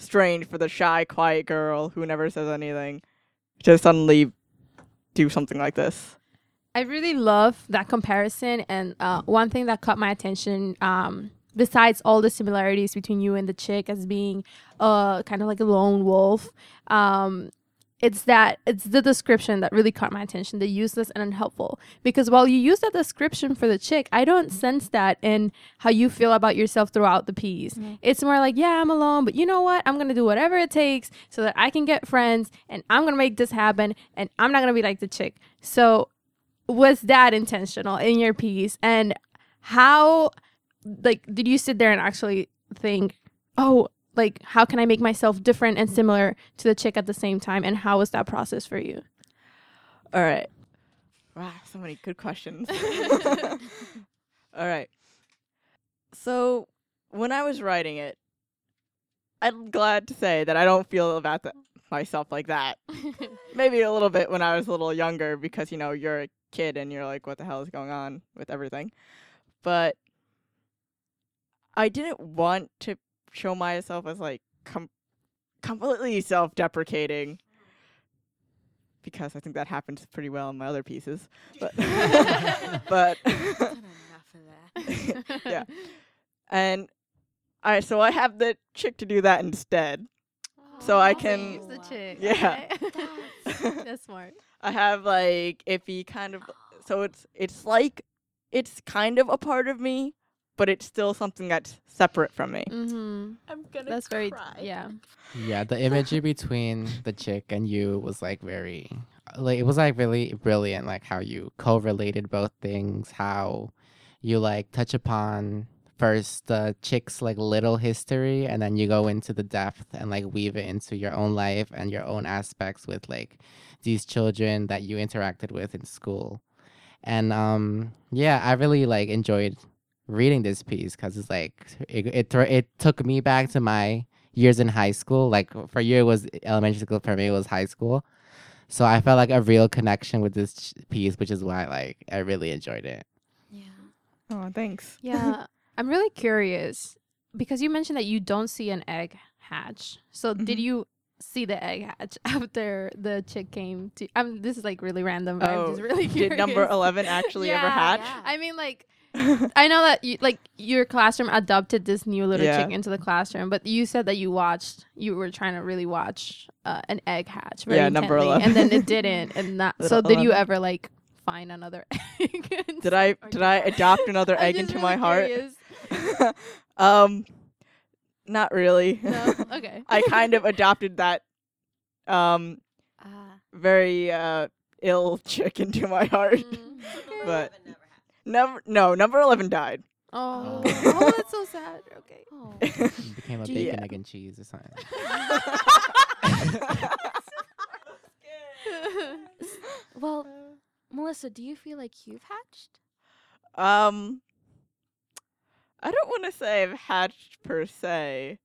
strange for the shy, quiet girl who never says anything to suddenly do something like this. I really love that comparison, and one thing that caught my attention, besides all the similarities between you and the chick as being kind of like a lone wolf, it's the description that really caught my attention, the useless and unhelpful. Because while you use that description for the chick, I don't sense that in how you feel about yourself throughout the piece. Mm-hmm. It's more like, yeah, I'm alone, but you know what? I'm going to do whatever it takes so that I can get friends, and I'm going to make this happen, and I'm not going to be like the chick. So was that intentional in your piece? And how, like, did you sit there and actually think, oh, like, how can I make myself different and similar to the chick at the same time? And how was that process for you? All right. Wow, so many good questions. All right. So when I was writing it, I'm glad to say that I don't feel about myself like that. Maybe a little bit when I was a little younger because, you know, you're a kid and you're like, what the hell is going on with everything? But I didn't want to show myself as like completely self-deprecating, because I think that happens pretty well in my other pieces. But I've done enough of that. Yeah, and I have the chick to do that instead, so I can use the chick. Yeah, okay. That's smart. I have like iffy kind of, so it's kind of a part of me, but it's still something that's separate from me. Mm-hmm. I'm gonna cry. Very, yeah. Yeah, the imagery between the chick and you was like very, like, it was like really brilliant, like how you co-related both things, how you like touch upon first the chick's like little history, and then you go into the depth and like weave it into your own life and your own aspects with like these children that you interacted with in school. And yeah, I really like enjoyed reading this piece because it's like it took me back to my years in high school. Like for you it was elementary school, for me it was high school, so I felt like a real connection with this piece, which is why like I really enjoyed it. Yeah. Oh, thanks. Yeah. I'm really curious because you mentioned that you don't see an egg hatch, so mm-hmm. Did you see the egg hatch after the chick came to, this is like really random, but I'm just really curious. Did number 11 actually ever hatch? Yeah. I mean, like, I know that you, like, your classroom adopted this new little chick into the classroom, but you said that you were trying to really watch an egg hatch very intently, number 11, and then it didn't, and that. So did 11. You ever like find another egg? Did I adopt another egg into really my heart? Not really. No? Okay. I kind of adopted that very ill chick into my heart, okay. But. Number 11 died. Oh, oh, that's so sad. Okay. Oh. It became a bacon, egg, and cheese or something. Well, Melissa, do you feel like you've hatched? I don't want to say I've hatched per se.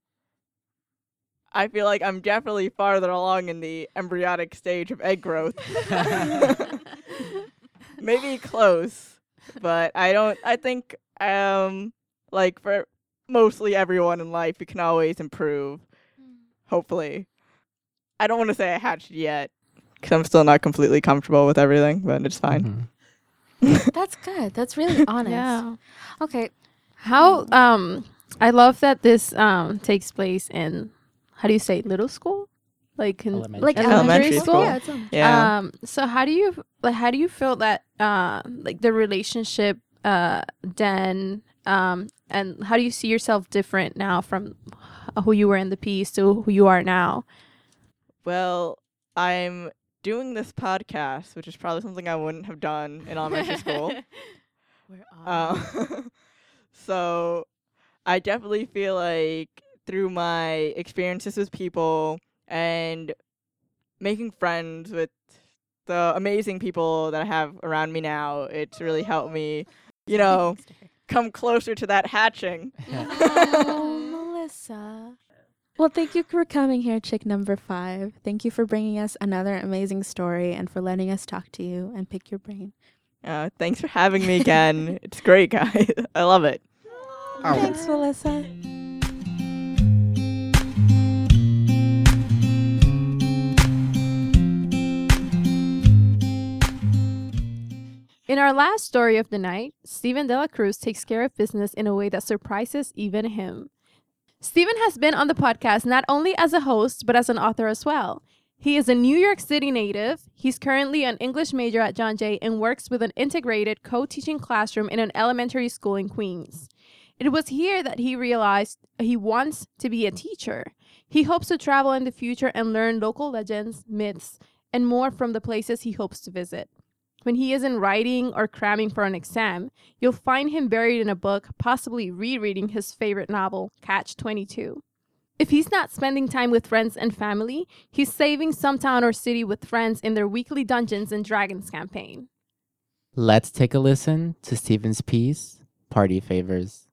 I feel like I'm definitely farther along in the embryonic stage of egg growth. Maybe close. But I think like for mostly everyone in life, we can always improve, hopefully. I don't want to say I hatched yet because I'm still not completely comfortable with everything, but it's fine. Mm-hmm. That's good. That's really honest. Yeah. Okay. How, I love that this takes place in, how do you say, little school? Like in elementary school? Yeah, it's elementary. Yeah. So how do you feel that like the relationship then and how do you see yourself different now from who you were in the piece to who you are now? Well, I'm doing this podcast, which is probably something I wouldn't have done in elementary school. We're on. So I definitely feel like through my experiences with people and making friends with the amazing people that I have around me now, it's really helped me, you know, come closer to that hatching. Oh, Melissa. Well, thank you for coming here, chick number 5. Thank you for bringing us another amazing story and for letting us talk to you and pick your brain. Thanks for having me again. It's great, guys. I love it. Oh. Thanks, Melissa. In our last story of the night, Steven De La Cruz takes care of business in a way that surprises even him. Steven has been on the podcast not only as a host, but as an author as well. He is a New York City native. He's currently an English major at John Jay and works with an integrated co-teaching classroom in an elementary school in Queens. It was here that he realized he wants to be a teacher. He hopes to travel in the future and learn local legends, myths, and more from the places he hopes to visit. When he isn't writing or cramming for an exam, you'll find him buried in a book, possibly rereading his favorite novel, Catch-22. If he's not spending time with friends and family, he's saving some town or city with friends in their weekly Dungeons and Dragons campaign. Let's take a listen to Steven's piece, Party Favors.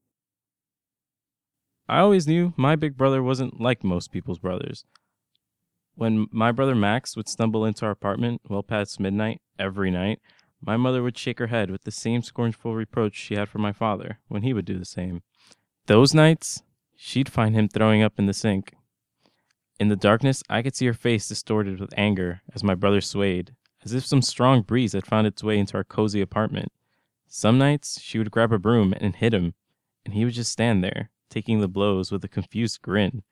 I always knew my big brother wasn't like most people's brothers. When my brother Max would stumble into our apartment well past midnight every night, my mother would shake her head with the same scornful reproach she had for my father when he would do the same. Those nights, she'd find him throwing up in the sink. In the darkness, I could see her face distorted with anger as my brother swayed, as if some strong breeze had found its way into our cozy apartment. Some nights, she would grab a broom and hit him, and he would just stand there, taking the blows with a confused grin.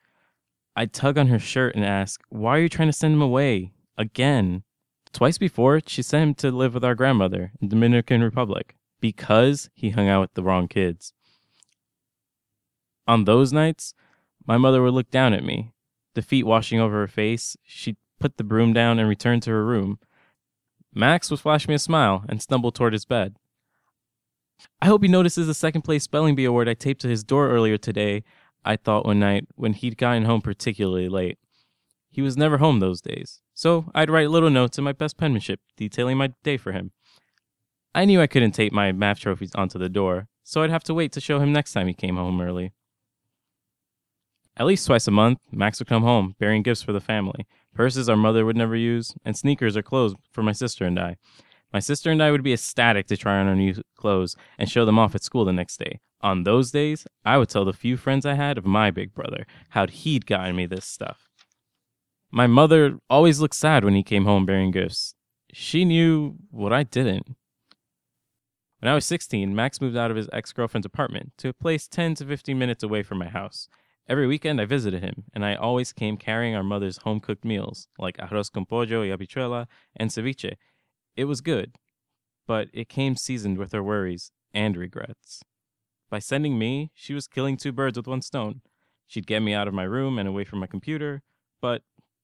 I'd tug on her shirt and ask, "Why are you trying to send him away? Again?" Twice before, she sent him to live with our grandmother in the Dominican Republic because he hung out with the wrong kids. On those nights, my mother would look down at me, defeat washing over her face. She'd put the broom down and return to her room. Max would flash me a smile and stumble toward his bed. "I hope he notices the second place spelling bee award I taped to his door earlier today," I thought one night when he'd gotten home particularly late. He was never home those days, so I'd write little notes in my best penmanship detailing my day for him. I knew I couldn't tape my math trophies onto the door, so I'd have to wait to show him next time he came home early. At least twice a month, Max would come home, bearing gifts for the family, purses our mother would never use, and sneakers or clothes for my sister and I. My sister and I would be ecstatic to try on our new clothes and show them off at school the next day. On those days, I would tell the few friends I had of my big brother how he'd gotten me this stuff. My mother always looked sad when he came home bearing gifts. She knew what I didn't. When I was 16, Max moved out of his ex-girlfriend's apartment to a place 10 to 15 minutes away from my house. Every weekend I visited him, and I always came carrying our mother's home-cooked meals, like arroz con pollo y habichuela and ceviche. It was good, but it came seasoned with her worries and regrets. By sending me, she was killing two birds with one stone. She'd get me out of my room and away from my computer, but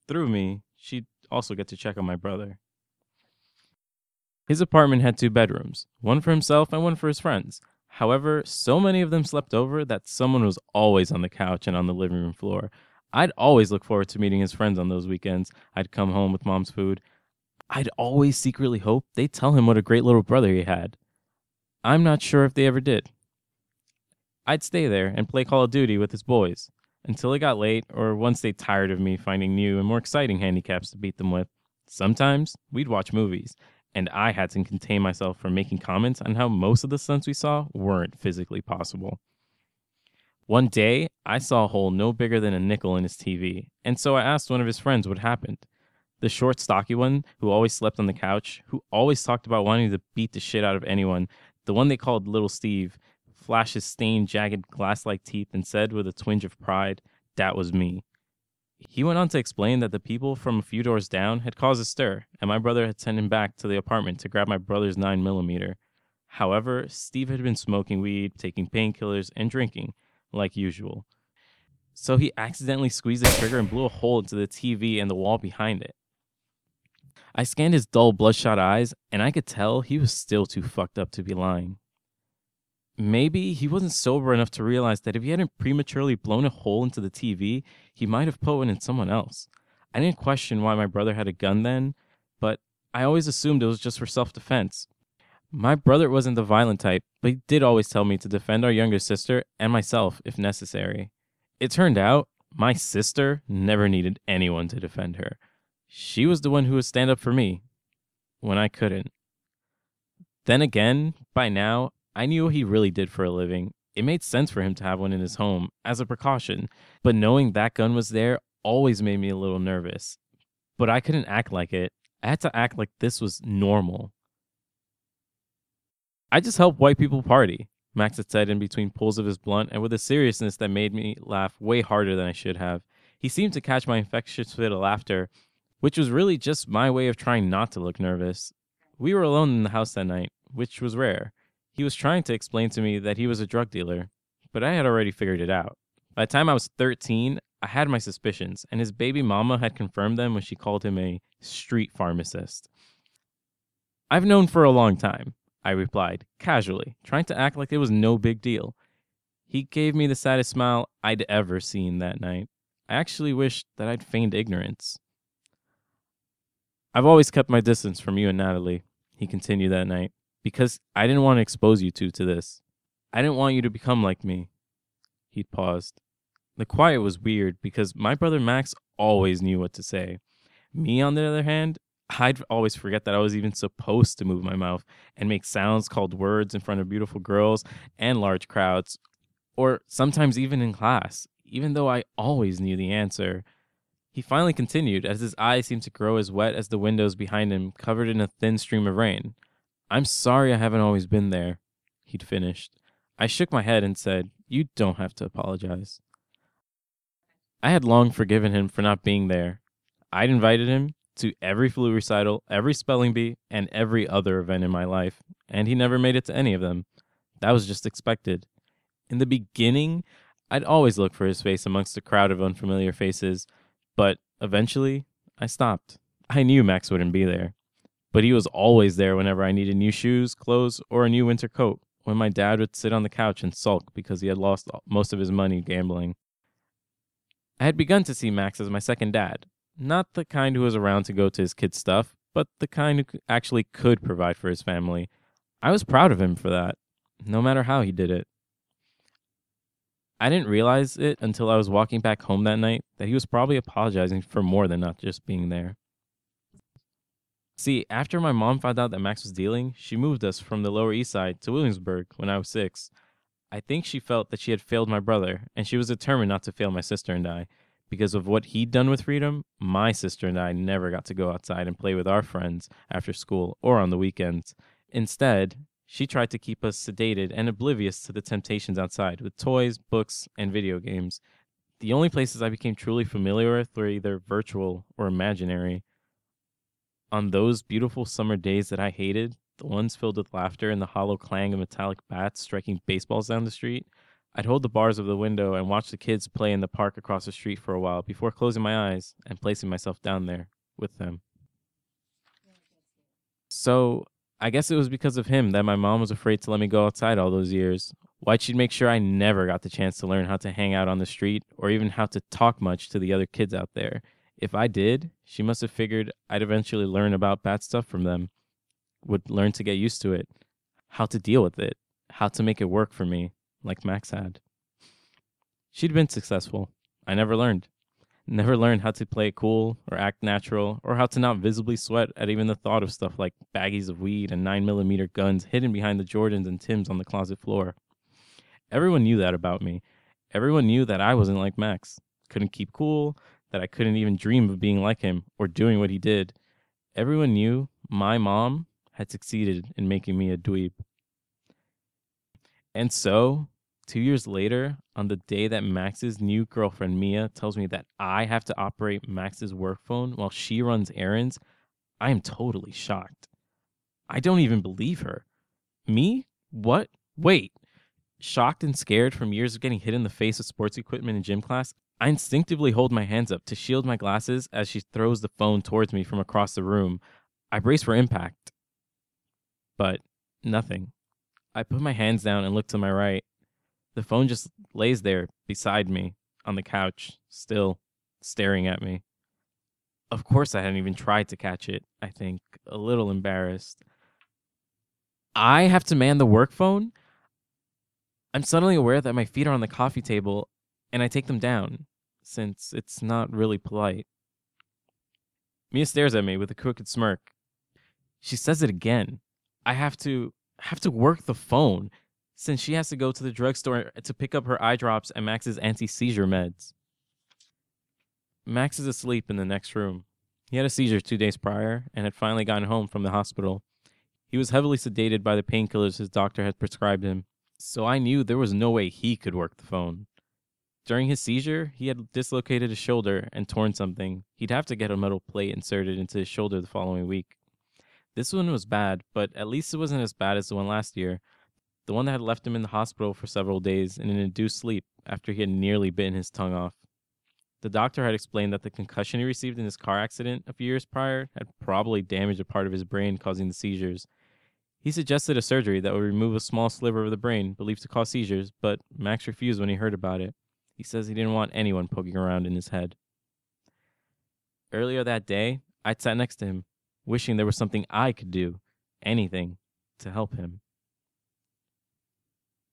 through me, she'd also get to check on my brother. His apartment had two bedrooms, one for himself and one for his friends. However, so many of them slept over that someone was always on the couch and on the living room floor. I'd always look forward to meeting his friends on those weekends. I'd come home with mom's food. I'd always secretly hope they'd tell him what a great little brother he had. I'm not sure if they ever did. I'd stay there and play Call of Duty with his boys until it got late or once they tired of me finding new and more exciting handicaps to beat them with. Sometimes we'd watch movies, and I had to contain myself from making comments on how most of the stunts we saw weren't physically possible. One day, I saw a hole no bigger than a nickel in his TV, and so I asked one of his friends what happened. The short, stocky one who always slept on the couch, who always talked about wanting to beat the shit out of anyone, the one they called Little Steve, flashed his stained, jagged, glass-like teeth and said with a twinge of pride, "That was me." He went on to explain that the people from a few doors down had caused a stir, and my brother had sent him back to the apartment to grab my brother's 9mm. However, Steve had been smoking weed, taking painkillers, and drinking, like usual. So he accidentally squeezed the trigger and blew a hole into the TV and the wall behind it. I scanned his dull, bloodshot eyes, and I could tell he was still too fucked up to be lying. Maybe he wasn't sober enough to realize that if he hadn't prematurely blown a hole into the TV, he might have put one in someone else. I didn't question why my brother had a gun then, but I always assumed it was just for self-defense. My brother wasn't the violent type, but he did always tell me to defend our younger sister and myself if necessary. It turned out my sister never needed anyone to defend her. She was the one who would stand up for me when I couldn't. Then again, by now, I knew what he really did for a living. It made sense for him to have one in his home as a precaution, but knowing that gun was there always made me a little nervous. But I couldn't act like it. I had to act like this was normal. I just help white people party, Max had said in between pulls of his blunt and with a seriousness that made me laugh way harder than I should have. He seemed to catch my infectious fit of laughter, which was really just my way of trying not to look nervous. We were alone in the house that night, which was rare. He was trying to explain to me that he was a drug dealer, but I had already figured it out. By the time I was 13, I had my suspicions, and his baby mama had confirmed them when she called him a street pharmacist. I've known for a long time, I replied, casually, trying to act like it was no big deal. He gave me the saddest smile I'd ever seen that night. I actually wished that I'd feigned ignorance. I've always kept my distance from you and Natalie, he continued that night, because I didn't want to expose you two to this. I didn't want you to become like me. He paused. The quiet was weird because my brother Max always knew what to say. Me, on the other hand, I'd always forget that I was even supposed to move my mouth and make sounds called words in front of beautiful girls and large crowds, or sometimes even in class, even though I always knew the answer. He finally continued as his eyes seemed to grow as wet as the windows behind him covered in a thin stream of rain. I'm sorry I haven't always been there, he'd finished. I shook my head and said, You don't have to apologize. I had long forgiven him for not being there. I'd invited him to every flute recital, every spelling bee, and every other event in my life, and he never made it to any of them. That was just expected. In the beginning, I'd always look for his face amongst a crowd of unfamiliar faces, but eventually, I stopped. I knew Max wouldn't be there, but he was always there whenever I needed new shoes, clothes, or a new winter coat, when my dad would sit on the couch and sulk because he had lost most of his money gambling. I had begun to see Max as my second dad, not the kind who was around to go to his kids' stuff, but the kind who actually could provide for his family. I was proud of him for that, no matter how he did it. I didn't realize it until I was walking back home that night that he was probably apologizing for more than not just being there. See, after my mom found out that Max was dealing, she moved us from the Lower East Side to Williamsburg when I was 6. I think she felt that she had failed my brother, and she was determined not to fail my sister and I. Because of what he'd done with freedom, my sister and I never got to go outside and play with our friends after school or on the weekends. Instead, she tried to keep us sedated and oblivious to the temptations outside with toys, books, and video games. The only places I became truly familiar with were either virtual or imaginary. On those beautiful summer days that I hated, the ones filled with laughter and the hollow clang of metallic bats striking baseballs down the street, I'd hold the bars of the window and watch the kids play in the park across the street for a while before closing my eyes and placing myself down there with them. So, I guess it was because of him that my mom was afraid to let me go outside all those years. Why'd she make sure I never got the chance to learn how to hang out on the street or even how to talk much to the other kids out there? If I did, she must have figured I'd eventually learn about bad stuff from them, would learn to get used to it, how to deal with it, how to make it work for me, like Max had. She'd been successful. I never learned. Never learned how to play it cool or act natural or how to not visibly sweat at even the thought of stuff like baggies of weed and 9mm guns hidden behind the Jordans and Tims on the closet floor. Everyone knew that about me. Everyone knew that I wasn't like Max. Couldn't keep cool, that I couldn't even dream of being like him or doing what he did. Everyone knew my mom had succeeded in making me a dweeb. And so, 2 years later, on the day that Max's new girlfriend Mia tells me that I have to operate Max's work phone while she runs errands, I am totally shocked. I don't even believe her. Me? What? Wait. Shocked and scared from years of getting hit in the face with sports equipment in gym class, I instinctively hold my hands up to shield my glasses as she throws the phone towards me from across the room. I brace for impact. But nothing. I put my hands down and look to my right. The phone just lays there beside me on the couch, still staring at me. Of course, I hadn't even tried to catch it, I think, a little embarrassed. I have to man the work phone? I'm suddenly aware that my feet are on the coffee table and I take them down, since it's not really polite. Mia stares at me with a crooked smirk. She says it again. I have to work the phone, since she has to go to the drugstore to pick up her eye drops and Max's anti-seizure meds. Max is asleep in the next room. He had a seizure 2 days prior and had finally gotten home from the hospital. He was heavily sedated by the painkillers his doctor had prescribed him, so I knew there was no way he could work the phone. During his seizure, he had dislocated his shoulder and torn something. He'd have to get a metal plate inserted into his shoulder the following week. This one was bad, but at least it wasn't as bad as the one last year, the one that had left him in the hospital for several days in an induced sleep after he had nearly bitten his tongue off. The doctor had explained that the concussion he received in his car accident a few years prior had probably damaged a part of his brain causing the seizures. He suggested a surgery that would remove a small sliver of the brain believed to cause seizures, but Max refused when he heard about it. He says he didn't want anyone poking around in his head. Earlier that day, I'd sat next to him, wishing there was something I could do, anything, to help him.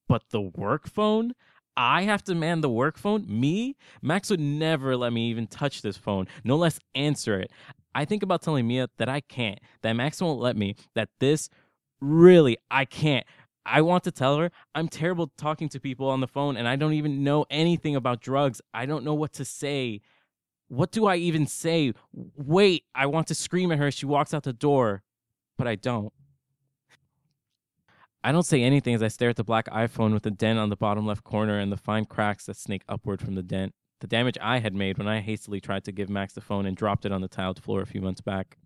But the work phone? I have to man the work phone? Me? Max would never let me even touch this phone, no less answer it. I think about telling Mia that I can't, that Max won't let me, that this, really, I can't. I want to tell her I'm terrible talking to people on the phone and I don't even know anything about drugs. I don't know what to say. What do I even say? Wait, I want to scream at her as she walks out the door, but I don't. I don't say anything as I stare at the black iPhone with the dent on the bottom left corner and the fine cracks that snake upward from the dent. The damage I had made when I hastily tried to give Max the phone and dropped it on the tiled floor a few months back.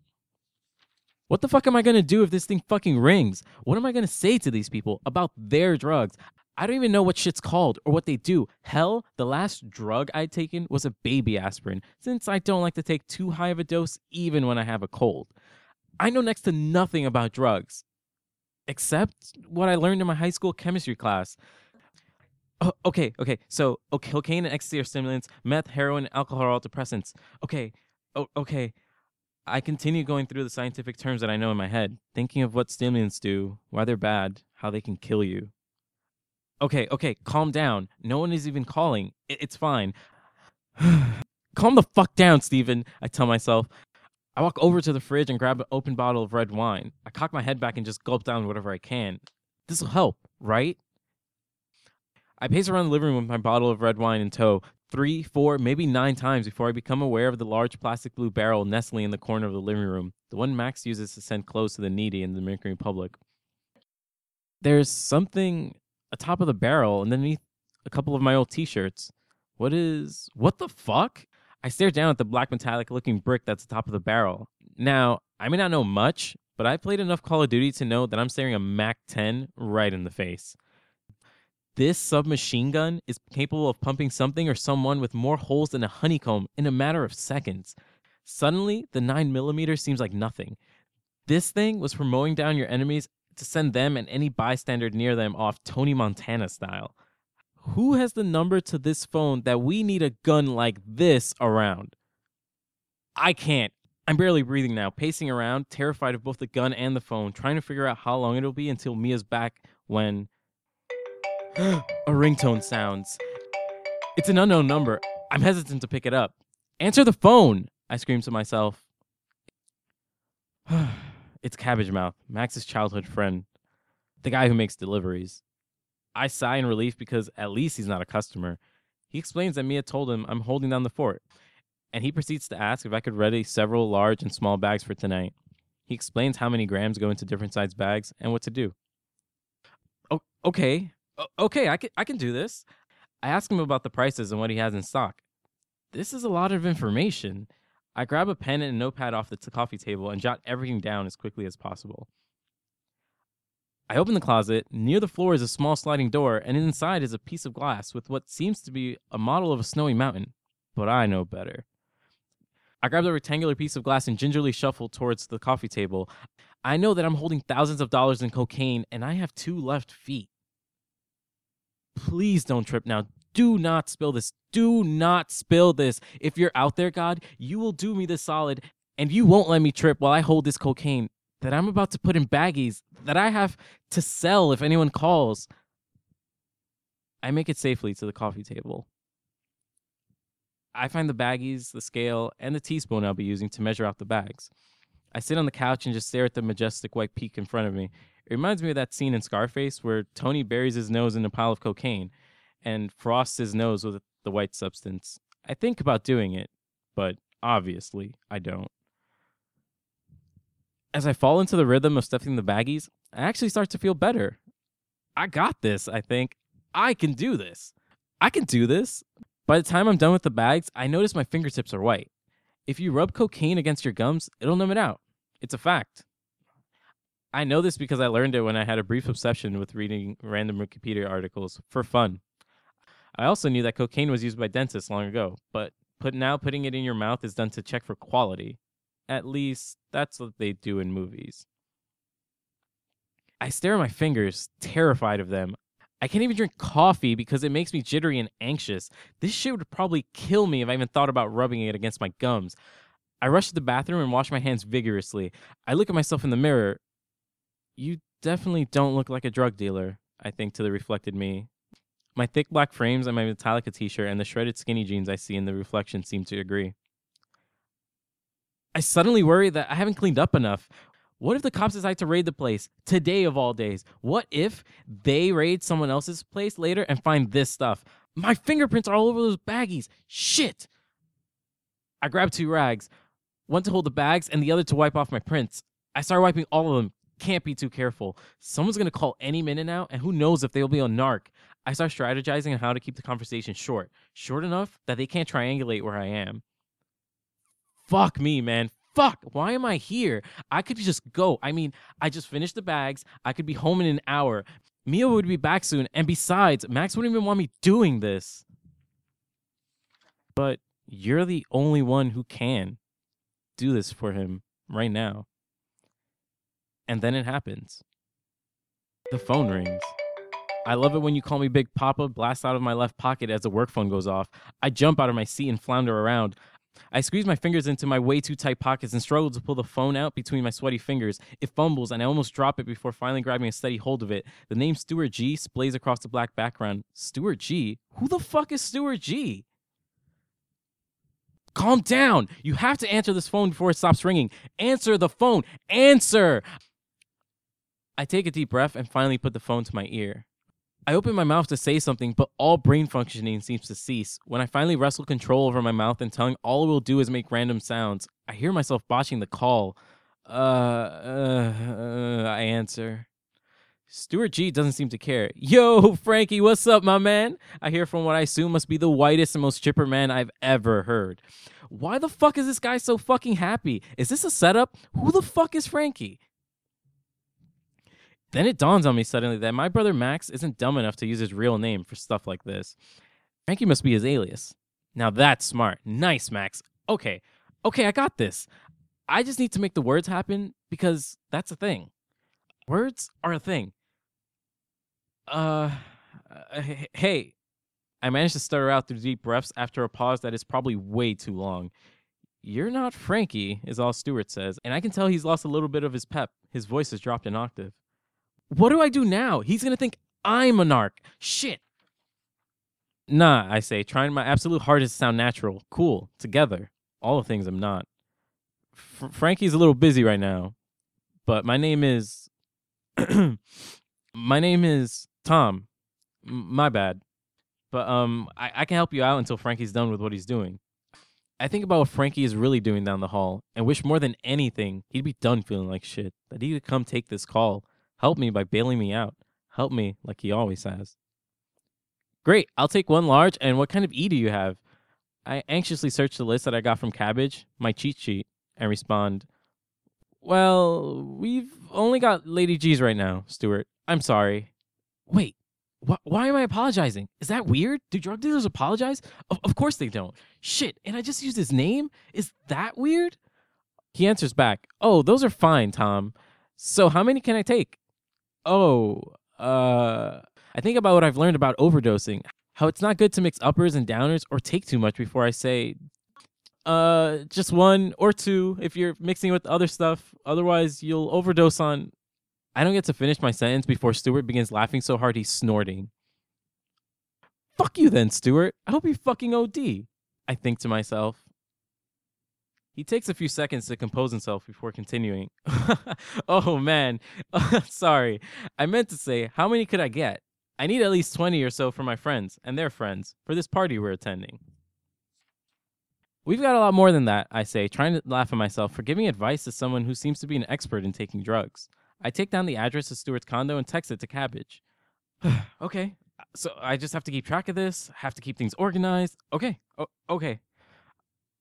What the fuck am I going to do if this thing fucking rings? What am I going to say to these people about their drugs? I don't even know what shit's called or what they do. Hell, the last drug I'd taken was a baby aspirin, since I don't like to take too high of a dose even when I have a cold. I know next to nothing about drugs, except what I learned in my high school chemistry class. So cocaine and ecstasy are stimulants, meth, heroin, and alcohol are all depressants. Okay. I continue going through the scientific terms that I know in my head, thinking of what stimulants do, why they're bad, how they can kill you. Okay, calm down. No one is even calling. It's fine. Calm the fuck down, Steven, I tell myself. I walk over to the fridge and grab an open bottle of red wine. I cock my head back and just gulp down whatever I can. This'll help, right? I pace around the living room with my bottle of red wine in tow, 3, 4, maybe 9 times before I become aware of the large plastic blue barrel nestling in the corner of the living room, the one Max uses to send clothes to the needy in the Dominican Republic. There's something atop of the barrel and underneath a couple of my old t-shirts. What the fuck? I stare down at the black metallic-looking brick that's atop of the barrel. Now, I may not know much, but I played enough Call of Duty to know that I'm staring a MAC-10 right in the face. This submachine gun is capable of pumping something or someone with more holes than a honeycomb in a matter of seconds. Suddenly, the 9mm seems like nothing. This thing was for mowing down your enemies to send them and any bystander near them off Tony Montana style. Who has the number to this phone that we need a gun like this around? I can't. I'm barely breathing now, pacing around, terrified of both the gun and the phone, trying to figure out how long it'll be until Mia's back when a ringtone sounds. It's an unknown number. I'm hesitant to pick it up. Answer the phone, I scream to myself. It's Cabbage Mouth, Max's childhood friend, the guy who makes deliveries. I sigh in relief because at least he's not a customer. He explains that Mia told him I'm holding down the fort, and he proceeds to ask if I could ready several large and small bags for tonight. He explains how many grams go into different size bags and what to do. Okay, I can do this. I ask him about the prices and what he has in stock. This is a lot of information. I grab a pen and a notepad off the coffee table and jot everything down as quickly as possible. I open the closet. Near the floor is a small sliding door, and inside is a piece of glass with what seems to be a model of a snowy mountain, but I know better. I grab the rectangular piece of glass and gingerly shuffle towards the coffee table. I know that I'm holding thousands of dollars in cocaine, and I have 2 left feet. Please don't trip now. Do not spill this. Do not spill this. If you're out there, God, you will do me this solid, and you won't let me trip while I hold this cocaine that I'm about to put in baggies that I have to sell if anyone calls. I make it safely to the coffee table. I find the baggies, the scale, and the teaspoon I'll be using to measure out the bags. I sit on the couch and just stare at the majestic white peak in front of me. It reminds me of that scene in Scarface where Tony buries his nose in a pile of cocaine and frosts his nose with the white substance. I think about doing it, but obviously I don't. As I fall into the rhythm of stuffing the baggies, I actually start to feel better. I got this, I think. I can do this. I can do this. By the time I'm done with the bags, I notice my fingertips are white. If you rub cocaine against your gums, it'll numb it out. It's a fact. I know this because I learned it when I had a brief obsession with reading random Wikipedia articles for fun. I also knew that cocaine was used by dentists long ago, but putting it in your mouth is done to check for quality. At least, that's what they do in movies. I stare at my fingers, terrified of them. I can't even drink coffee because it makes me jittery and anxious. This shit would probably kill me if I even thought about rubbing it against my gums. I rush to the bathroom and wash my hands vigorously. I look at myself in the mirror. You definitely don't look like a drug dealer, I think to the reflected me. My thick black frames and my Metallica t-shirt and the shredded skinny jeans I see in the reflection seem to agree. I suddenly worry that I haven't cleaned up enough. What if the cops decide to raid the place today of all days? What if they raid someone else's place later and find this stuff? My fingerprints are all over those baggies. Shit. I grab two rags, one to hold the bags and the other to wipe off my prints. I start wiping all of them. Can't be too careful. Someone's going to call any minute now, and who knows if they'll be on narc. I start strategizing on how to keep the conversation short. Short enough that they can't triangulate where I am. Fuck me, man. Fuck, why am I here? I could just go. I mean, I just finished the bags. I could be home in an hour. Mia would be back soon. And besides, Max wouldn't even want me doing this. But you're the only one who can do this for him right now. And then it happens. The phone rings. I love it when you call me Big Papa blasts out of my left pocket as the work phone goes off. I jump out of my seat and flounder around. I squeeze my fingers into my way too tight pockets and struggle to pull the phone out between my sweaty fingers. It fumbles, and I almost drop it before finally grabbing a steady hold of it. The name Stuart G splays across the black background. Stuart G? Who the fuck is Stuart G? Calm down. You have to answer this phone before it stops ringing. Answer the phone. Answer. I take a deep breath and finally put the phone to my ear. I open my mouth to say something, but all brain functioning seems to cease. When I finally wrestle control over my mouth and tongue, all it will do is make random sounds. I hear myself botching the call. I answer. Stuart G doesn't seem to care. Yo, Frankie, what's up, my man? I hear from what I assume must be the whitest and most chipper man I've ever heard. Why the fuck is this guy so fucking happy? Is this a setup? Who the fuck is Frankie? Then it dawns on me suddenly that my brother Max isn't dumb enough to use his real name for stuff like this. Frankie must be his alias. Now that's smart. Nice, Max. Okay, I got this. I just need to make the words happen because that's a thing. Words are a thing. Hey. I managed to stutter out through deep breaths after a pause that is probably way too long. You're not Frankie, is all Stuart says, and I can tell he's lost a little bit of his pep. His voice has dropped an octave. What do I do now? He's going to think I'm a narc. Shit. Nah, I say, trying my absolute hardest to sound natural, cool, together. All the things I'm not. Frankie's a little busy right now, but my name is... my name is Tom. My bad. But I can help you out until Frankie's done with what he's doing. I think about what Frankie is really doing down the hall and wish more than anything he'd be done feeling like shit, that he could come take this call. Help me by bailing me out. Help me like he always has. Great, I'll take one large, and what kind of E do you have? I anxiously search the list that I got from Cabbage, my cheat sheet, and respond, well, we've only got Lady G's right now, Stuart. I'm sorry. Wait, why am I apologizing? Is that weird? Do drug dealers apologize? Of course they don't. Shit, and I just used his name? Is that weird? He answers back, oh, those are fine, Tom. So how many can I take? I think about what I've learned about overdosing, how it's not good to mix uppers and downers or take too much before I say, just one or two if you're mixing with other stuff. Otherwise, you'll overdose on... I don't get to finish my sentence before Stuart begins laughing so hard he's snorting. Fuck you then, Stuart. I hope you fucking OD, I think to myself. He takes a few seconds to compose himself before continuing. Oh, man. Sorry. I meant to say, how many could I get? I need at least 20 or so for my friends and their friends for this party we're attending. We've got a lot more than that, I say, trying to laugh at myself for giving advice to someone who seems to be an expert in taking drugs. I take down the address of Stewart's condo and text it to Cabbage. Okay, so I just have to keep track of this, have to keep things organized. Okay.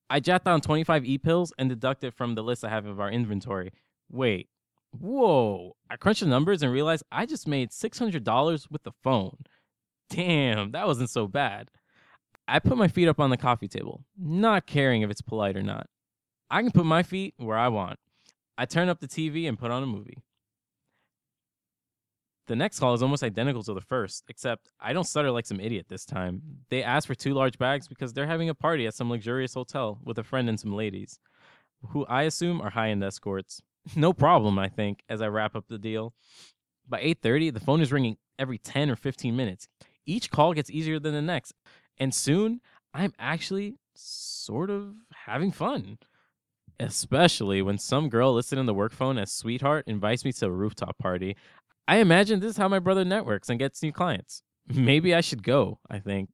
I jot down 25 e-pills and deduct it from the list I have of our inventory. Wait, whoa. I crunch the numbers and realize I just made $600 with the phone. Damn, that wasn't so bad. I put my feet up on the coffee table, not caring if it's polite or not. I can put my feet where I want. I turn up the TV and put on a movie. The next call is almost identical to the first, except I don't stutter like some idiot this time. They ask for 2 large bags because they're having a party at some luxurious hotel with a friend and some ladies, who I assume are high-end escorts. No problem, I think, as I wrap up the deal. By 8:30, the phone is ringing every 10 or 15 minutes. Each call gets easier than the next. And soon, I'm actually sort of having fun. Especially when some girl listed in the work phone as Sweetheart invites me to a rooftop party. I imagine this is how my brother networks and gets new clients. Maybe I should go, I think.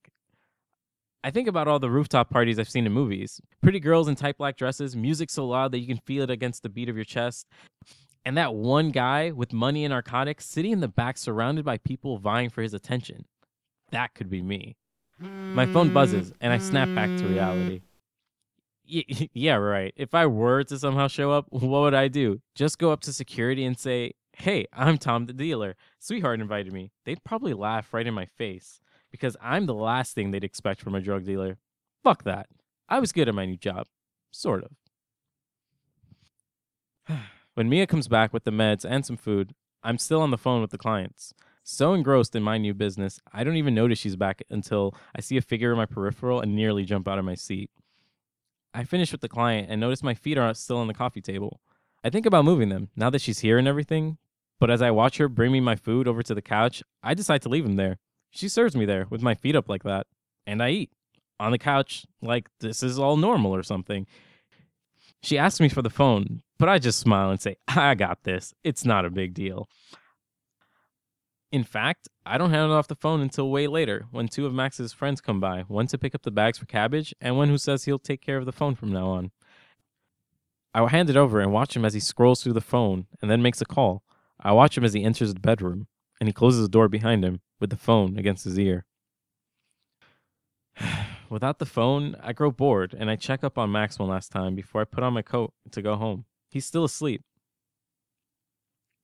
I think about all the rooftop parties I've seen in movies. Pretty girls in tight black dresses, music so loud that you can feel it against the beat of your chest. And that one guy with money and narcotics sitting in the back surrounded by people vying for his attention. That could be me. My phone buzzes, and I snap back to reality. Yeah, right. If I were to somehow show up, what would I do? Just go up to security and say, "Hey, I'm Tom the dealer. Sweetheart invited me." They'd probably laugh right in my face, because I'm the last thing they'd expect from a drug dealer. Fuck that. I was good at my new job. Sort of. When Mia comes back with the meds and some food, I'm still on the phone with the clients. So engrossed in my new business, I don't even notice she's back until I see a figure in my peripheral and nearly jump out of my seat. I finish with the client and notice my feet are still on the coffee table. I think about moving them, now that she's here and everything, but as I watch her bring me my food over to the couch, I decide to leave them there. She serves me there, with my feet up like that, and I eat. On the couch, like this is all normal or something. She asks me for the phone, but I just smile and say, "I got this, it's not a big deal." In fact, I don't hand off the phone until way later, when 2 of Max's friends come by, one to pick up the bags for Cabbage, and one who says he'll take care of the phone from now on. I hand it over and watch him as he scrolls through the phone, and then makes a call. I watch him as he enters the bedroom, and he closes the door behind him, with the phone against his ear. Without the phone, I grow bored, and I check up on Max one last time before I put on my coat to go home. He's still asleep.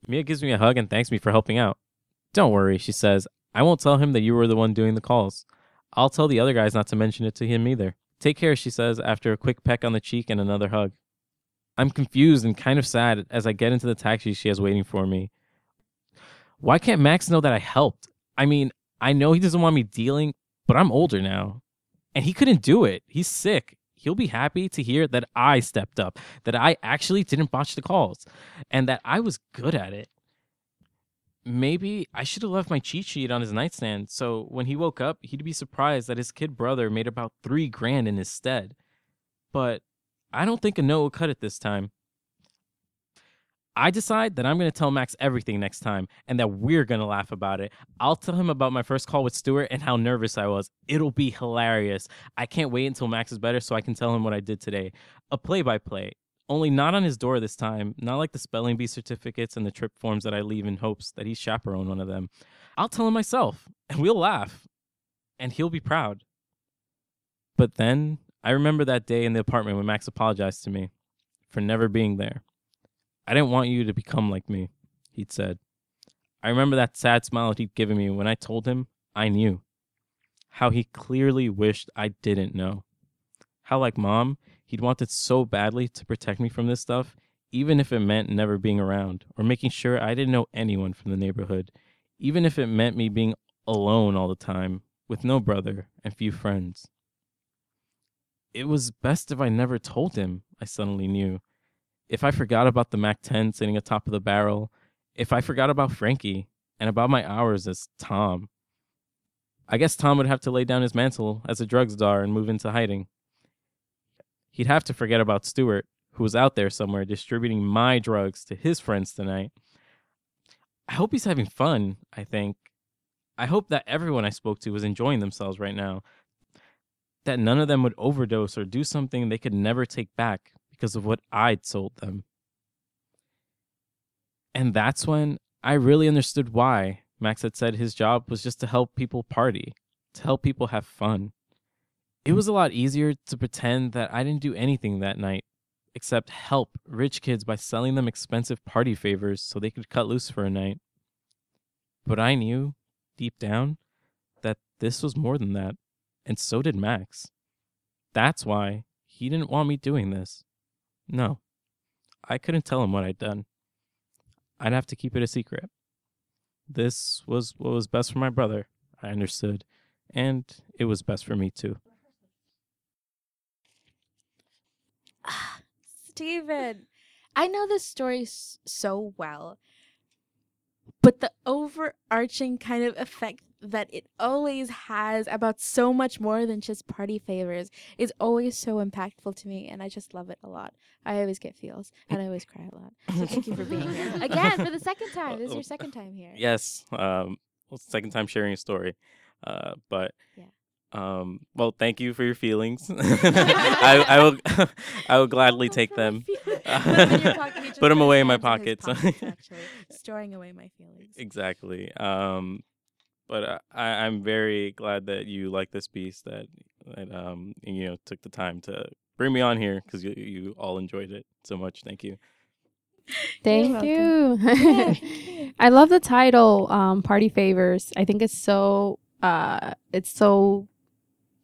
Mia gives me a hug and thanks me for helping out. "Don't worry," she says. "I won't tell him that you were the one doing the calls. I'll tell the other guys not to mention it to him either. Take care," she says, after a quick peck on the cheek and another hug. I'm confused and kind of sad as I get into the taxi she has waiting for me. Why can't Max know that I helped? I mean, I know he doesn't want me dealing, but I'm older now. And he couldn't do it. He's sick. He'll be happy to hear that I stepped up, that I actually didn't botch the calls, and that I was good at it. Maybe I should have left my cheat sheet on his nightstand, so when he woke up, he'd be surprised that his kid brother made about $3,000 in his stead. But I don't think a note will cut it this time. I decide that I'm going to tell Max everything next time, and that we're going to laugh about it. I'll tell him about my first call with Stewart and how nervous I was. It'll be hilarious. I can't wait until Max is better so I can tell him what I did today. A play-by-play. Only not on his door this time, not like the spelling bee certificates and the trip forms that I leave in hopes that he's chaperoned one of them. I'll tell him myself, and we'll laugh, and he'll be proud. But then, I remember that day in the apartment when Max apologized to me for never being there. "I didn't want you to become like me," he'd said. I remember that sad smile he'd given me when I told him I knew. How he clearly wished I didn't know. How, like Mom, he'd wanted so badly to protect me from this stuff, even if it meant never being around, or making sure I didn't know anyone from the neighborhood, even if it meant me being alone all the time, with no brother and few friends. It was best if I never told him, I suddenly knew. If I forgot about the MAC-10 sitting atop of the barrel, if I forgot about Frankie, and about my hours as Tom. I guess Tom would have to lay down his mantle as a drug czar and move into hiding. He'd have to forget about Stewart, who was out there somewhere distributing my drugs to his friends tonight. I hope he's having fun, I think. I hope that everyone I spoke to was enjoying themselves right now. that none of them would overdose or do something they could never take back because of what I'd sold them. And that's when I really understood why Max had said his job was just to help people party, to help people have fun. It was a lot easier to pretend that I didn't do anything that night except help rich kids by selling them expensive party favors so they could cut loose for a night. But I knew, deep down, that this was more than that, and so did Max. That's why he didn't want me doing this. No, I couldn't tell him what I'd done. I'd have to keep it a secret. This was what was best for my brother, I understood, and it was best for me too. Steven, I know this story so well, but the overarching kind of effect that it always has about so much more than just party favors is always so impactful to me, and I just love it a lot. I always get feels, and I always cry a lot. So thank you for being here. Again, for the second time. This is your second time here. Yes. Well, second time sharing a story. But... yeah. Well, thank you for your feelings. I will gladly take them. Put them away in my pocket. Actually, storing away my feelings. Exactly. But I'm very glad that you like this piece. That you know, took the time to bring me on here because you all enjoyed it so much. Thank you. Thank you. I love the title, Party Favors. I think it's so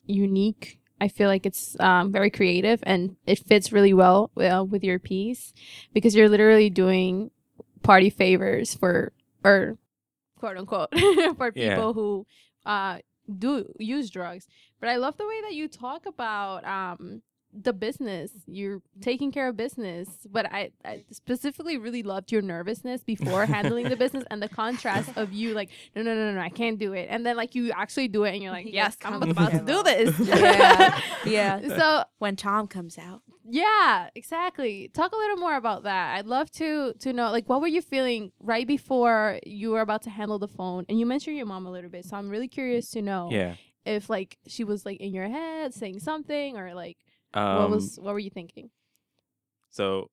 unique. I feel like it's very creative, and it fits really well with your piece because you're literally doing party favors or quote unquote for people who do use drugs. But I love the way that you talk about the business. You're taking care of business, but I specifically really loved your nervousness before handling the business and the contrast of you like no, I can't do it, and then like you actually do it and you're like, yes, I'm about to do this. yeah So when Tom comes out, yeah, exactly. Talk a little more about that. I'd love to know, like, what were you feeling right before you were about to handle the phone? And you mentioned your mom a little bit, so I'm really curious to know if like she was like in your head saying something, or like what were you thinking? So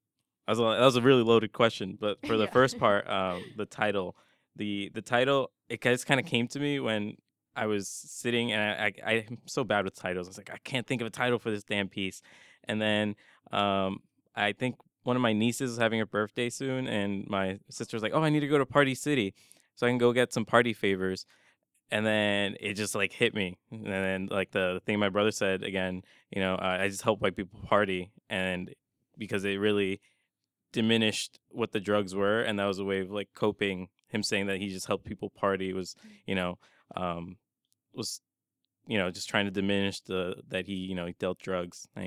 that was a really loaded question, but for the first part, the title, it just kind of came to me when I was sitting, and I'm so bad with titles. I was like, I can't think of a title for this damn piece. And then I think one of my nieces is having her birthday soon, and my sister's like, oh, I need to go to Party City so I can go get some party favors. And then it just like hit me. And then like the thing my brother said again, you know, I just help white people party. And because it really diminished what the drugs were. And that was a way of like coping. Him saying that he just helped people party was, you know, just trying to diminish that he, you know, he dealt drugs. And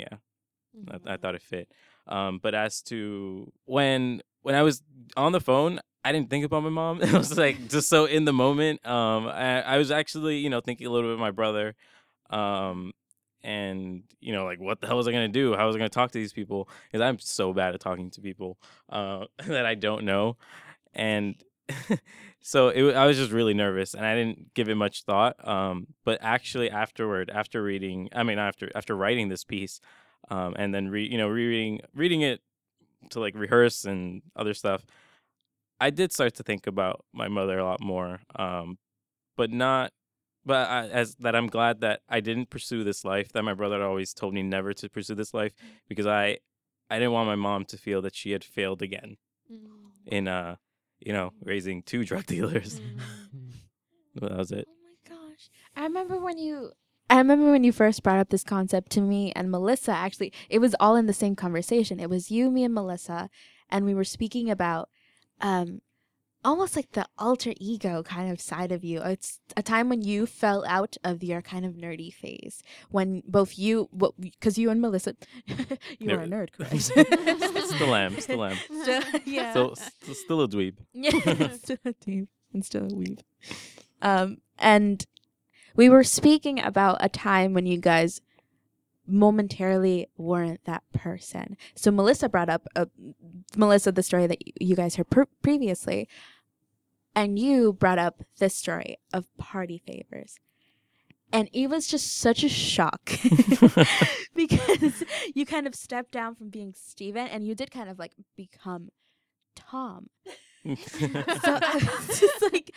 mm-hmm. I thought it fit. But as to when I was on the phone, I didn't think about my mom. It was like just so in the moment. I was actually, you know, thinking a little bit of my brother, and you know, like what the hell was I gonna do? How was I gonna talk to these people? Because I'm so bad at talking to people that I don't know, and so I was just really nervous, and I didn't give it much thought. But actually, after writing this piece, and then rereading it to like rehearse and other stuff, I did start to think about my mother a lot more, but I'm glad that I didn't pursue this life, that my brother had always told me never to pursue this life, because I didn't want my mom to feel that she had failed again in, you know, raising two drug dealers. That was it. Oh my gosh. I remember when you first brought up this concept to me and Melissa, actually, it was all in the same conversation. It was you, me, and Melissa, and we were speaking about almost like the alter ego kind of side of you. It's a time when you fell out of your kind of nerdy phase, when both you, because you and Melissa, you are a nerd, correct? Still am. Still a dweeb. Yeah, still a dweeb and still a weeb. And we were speaking about a time when you guys momentarily weren't that person. So Melissa brought up the story that you guys heard previously, and you brought up this story of party favors, And it was just such a shock because you kind of stepped down from being Steven and you did kind of like become Tom. So I was just like,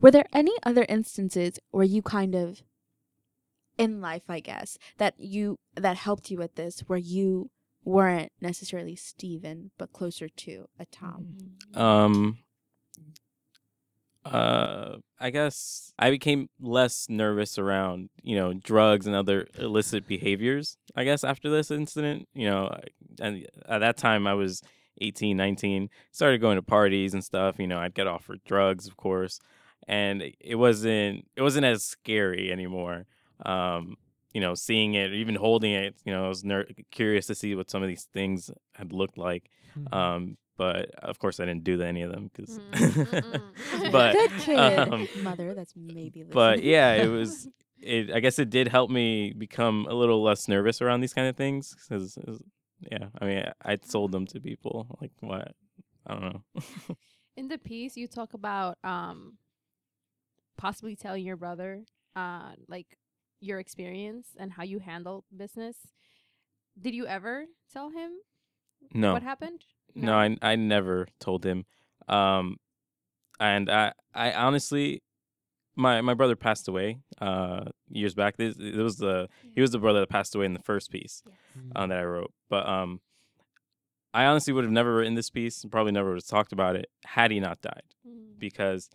were there any other instances where you kind of in life, I guess, that helped you with this, where you weren't necessarily Steven but closer to a Tom? I guess I became less nervous around, drugs and other illicit behaviors, I guess, after this incident, and at that time I was 18, 19, started going to parties and stuff, I'd get offered drugs, of course, and it wasn't as scary anymore. Seeing it, even holding it, I was curious to see what some of these things had looked like. But of course, I didn't do any of them. Cause but good kid. Mother, that's maybe. Listening. But yeah, it was. I guess it did help me become a little less nervous around these kind of things. Cause, yeah, I mean, I sold them to people. Like what? I don't know. In the piece, you talk about possibly telling your brother, like your experience and how you handled business. Did you ever tell him? No. What happened? No, I never told him. And I honestly, my brother passed away years back. He was the brother that passed away in the first piece that I wrote. But I honestly would have never written this piece and probably never would have talked about it had he not died. Because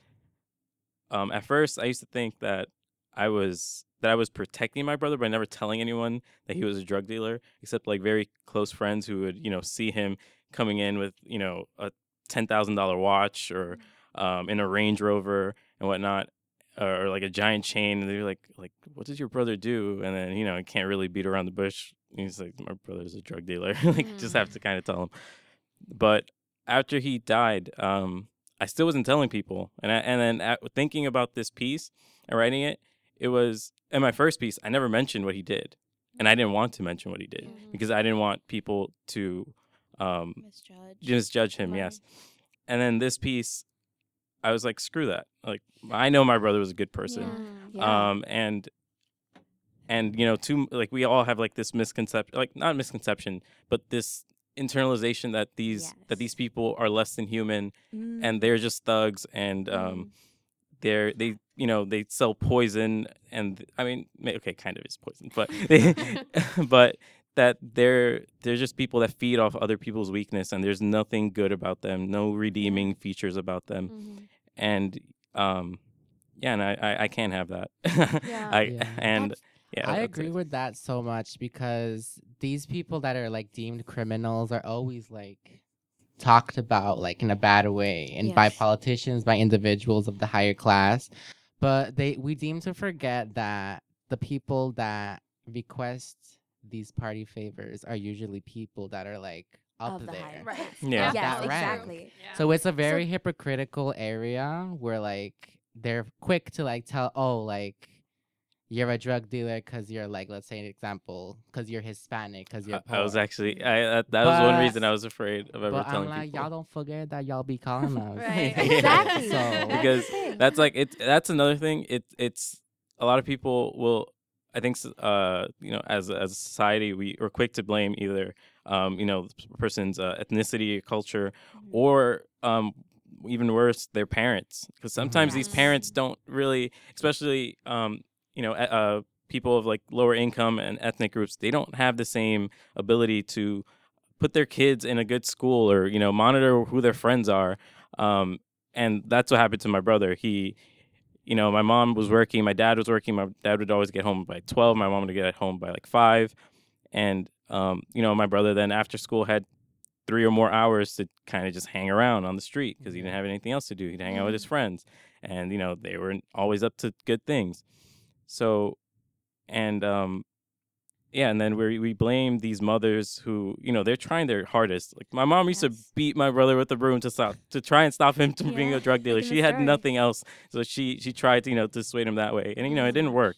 at first I used to think that I was protecting my brother by never telling anyone that he was a drug dealer, except like very close friends who would, see him coming in with, a $10,000 watch or in a Range Rover and whatnot, or like a giant chain. And they're like, what does your brother do? And then, he can't really beat around the bush. And he's like, my brother's a drug dealer. Just have to kind of tell him. But after he died, I still wasn't telling people. And then thinking about this piece and writing it, it was, in my first piece, I never mentioned what he did. And I didn't want to mention what he did because I didn't want people to misjudge him, yes. And then this piece, I was like, screw that. Like, I know my brother was a good person. Yeah. And we all have like this not misconception, but this internalization that these people are less than human and they're just thugs and they sell poison and I mean, okay, kind of is poison, but that they're just people that feed off other people's weakness and there's nothing good about them, no redeeming features about them. And I can't have that. I agree with that so much because these people that are like deemed criminals are always like talked about like in a bad way and by politicians, by individuals of the higher class, but we deem to forget that the people that request these party favors are usually people that are like up there. Right. Yeah. Yes, exactly. Yeah. So it's a very hypocritical area where like they're quick to like tell, oh, like you're a drug dealer because you're like, let's say an example, because you're Hispanic, because you're poor. That was one reason I was afraid of ever telling people. Y'all don't forget that y'all be calling us. Right. Exactly. That's another thing. It's a lot of people will. I think, as a society, we are quick to blame either, the person's ethnicity, culture, or even worse, their parents. Because sometimes these parents don't really, especially, people of like lower income and ethnic groups, they don't have the same ability to put their kids in a good school or, monitor who their friends are. And that's what happened to my brother. My mom was working, my dad was working. My dad would always get home by 12. My mom would get home by like 5. And, my brother then after school had 3 or more hours to kind of just hang around on the street because he didn't have anything else to do. He'd hang out with his friends. And, they weren't always up to good things. So, and then we blame these mothers who, they're trying their hardest. Like my mom used to beat my brother with a broom to try and stop him from being a drug dealer. She had nothing else, so she tried to dissuade him that way, and it didn't work.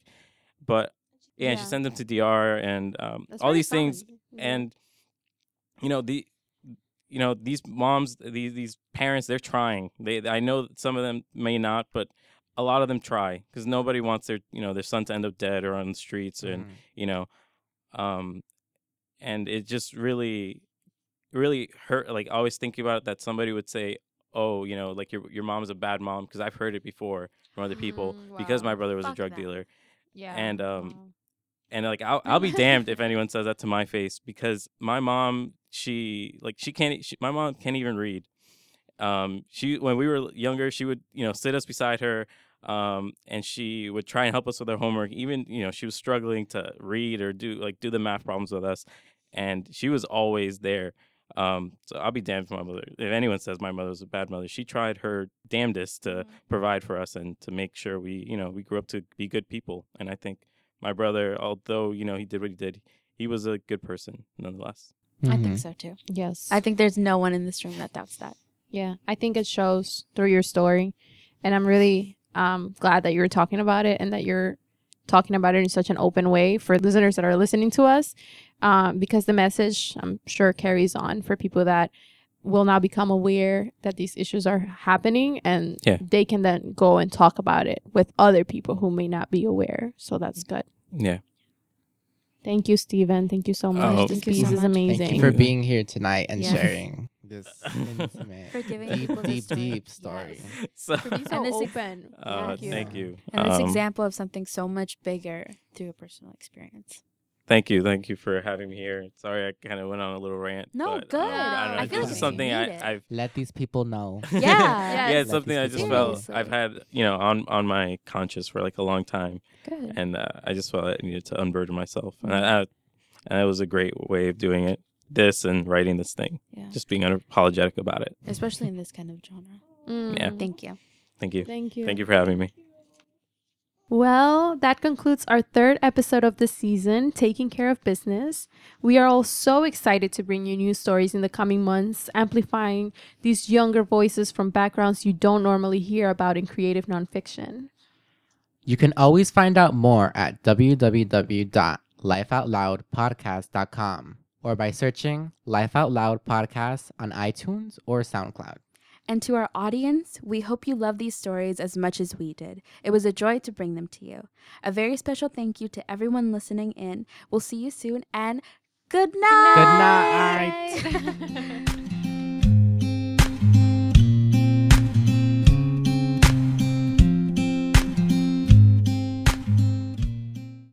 But she sent him to DR and all these things, and these moms, these parents, they're trying. I know some of them may not, but a lot of them try because nobody wants their, you know, their son to end up dead or on the streets, and you know, and it just really, really hurt. Like always thinking about it, that somebody would say, "Oh, you know, like your mom's a bad mom," because I've heard it before from other people because my brother was a drug dealer. Yeah, and and like I'll be damned if anyone says that to my face, because my mom, my mom can't even read. She, when we were younger, she would, you know, sit us beside her, and she would try and help us with our homework. Even, you know, she was struggling to read or do the math problems with us, and she was always there. So I'll be damned if my mother, if anyone says my mother was a bad mother, she tried her damnedest to provide for us and to make sure we, you know, we grew up to be good people. And I think my brother, although, you know, he did what he did, he was a good person nonetheless. Mm-hmm. I think so too. Yes. I think there's no one in this room that doubts that. Yeah, I think it shows through your story, and I'm really glad that you're talking about it and that you're talking about it in such an open way for listeners that are listening to us, because the message, I'm sure, carries on for people that will now become aware that these issues are happening, and they can then go and talk about it with other people who may not be aware. So that's good. Yeah. Thank you, Steven. Thank you so much. This piece is amazing. Thank you for being here tonight and sharing. This intimate, for giving deep story. Yes. So, and this open. Thank you. And this example of something so much bigger through a personal experience. Thank you. Thank you for having me here. Sorry, I kind of went on a little rant. No, but, good. I feel like something I've let these people know. Yeah. It's something I just felt I've had, you know, on my conscience for like a long time. Good. And I just felt I needed to unburden myself. Mm-hmm. And it was a great way of doing it. This and writing this thing, just being unapologetic about it, especially in this kind of genre. Thank you for having me. Well, that concludes our third episode of the season, Taking Care of Business. We are all so excited to bring you new stories in the coming months, amplifying these younger voices from backgrounds you don't normally hear about in creative nonfiction. You can always find out more at www.lifeoutloudpodcast.com or by searching Life Out Loud Podcast on iTunes or SoundCloud. And to our audience, we hope you love these stories as much as we did. It was a joy to bring them to you. A very special thank you to everyone listening in. We'll see you soon, and good night! Good night!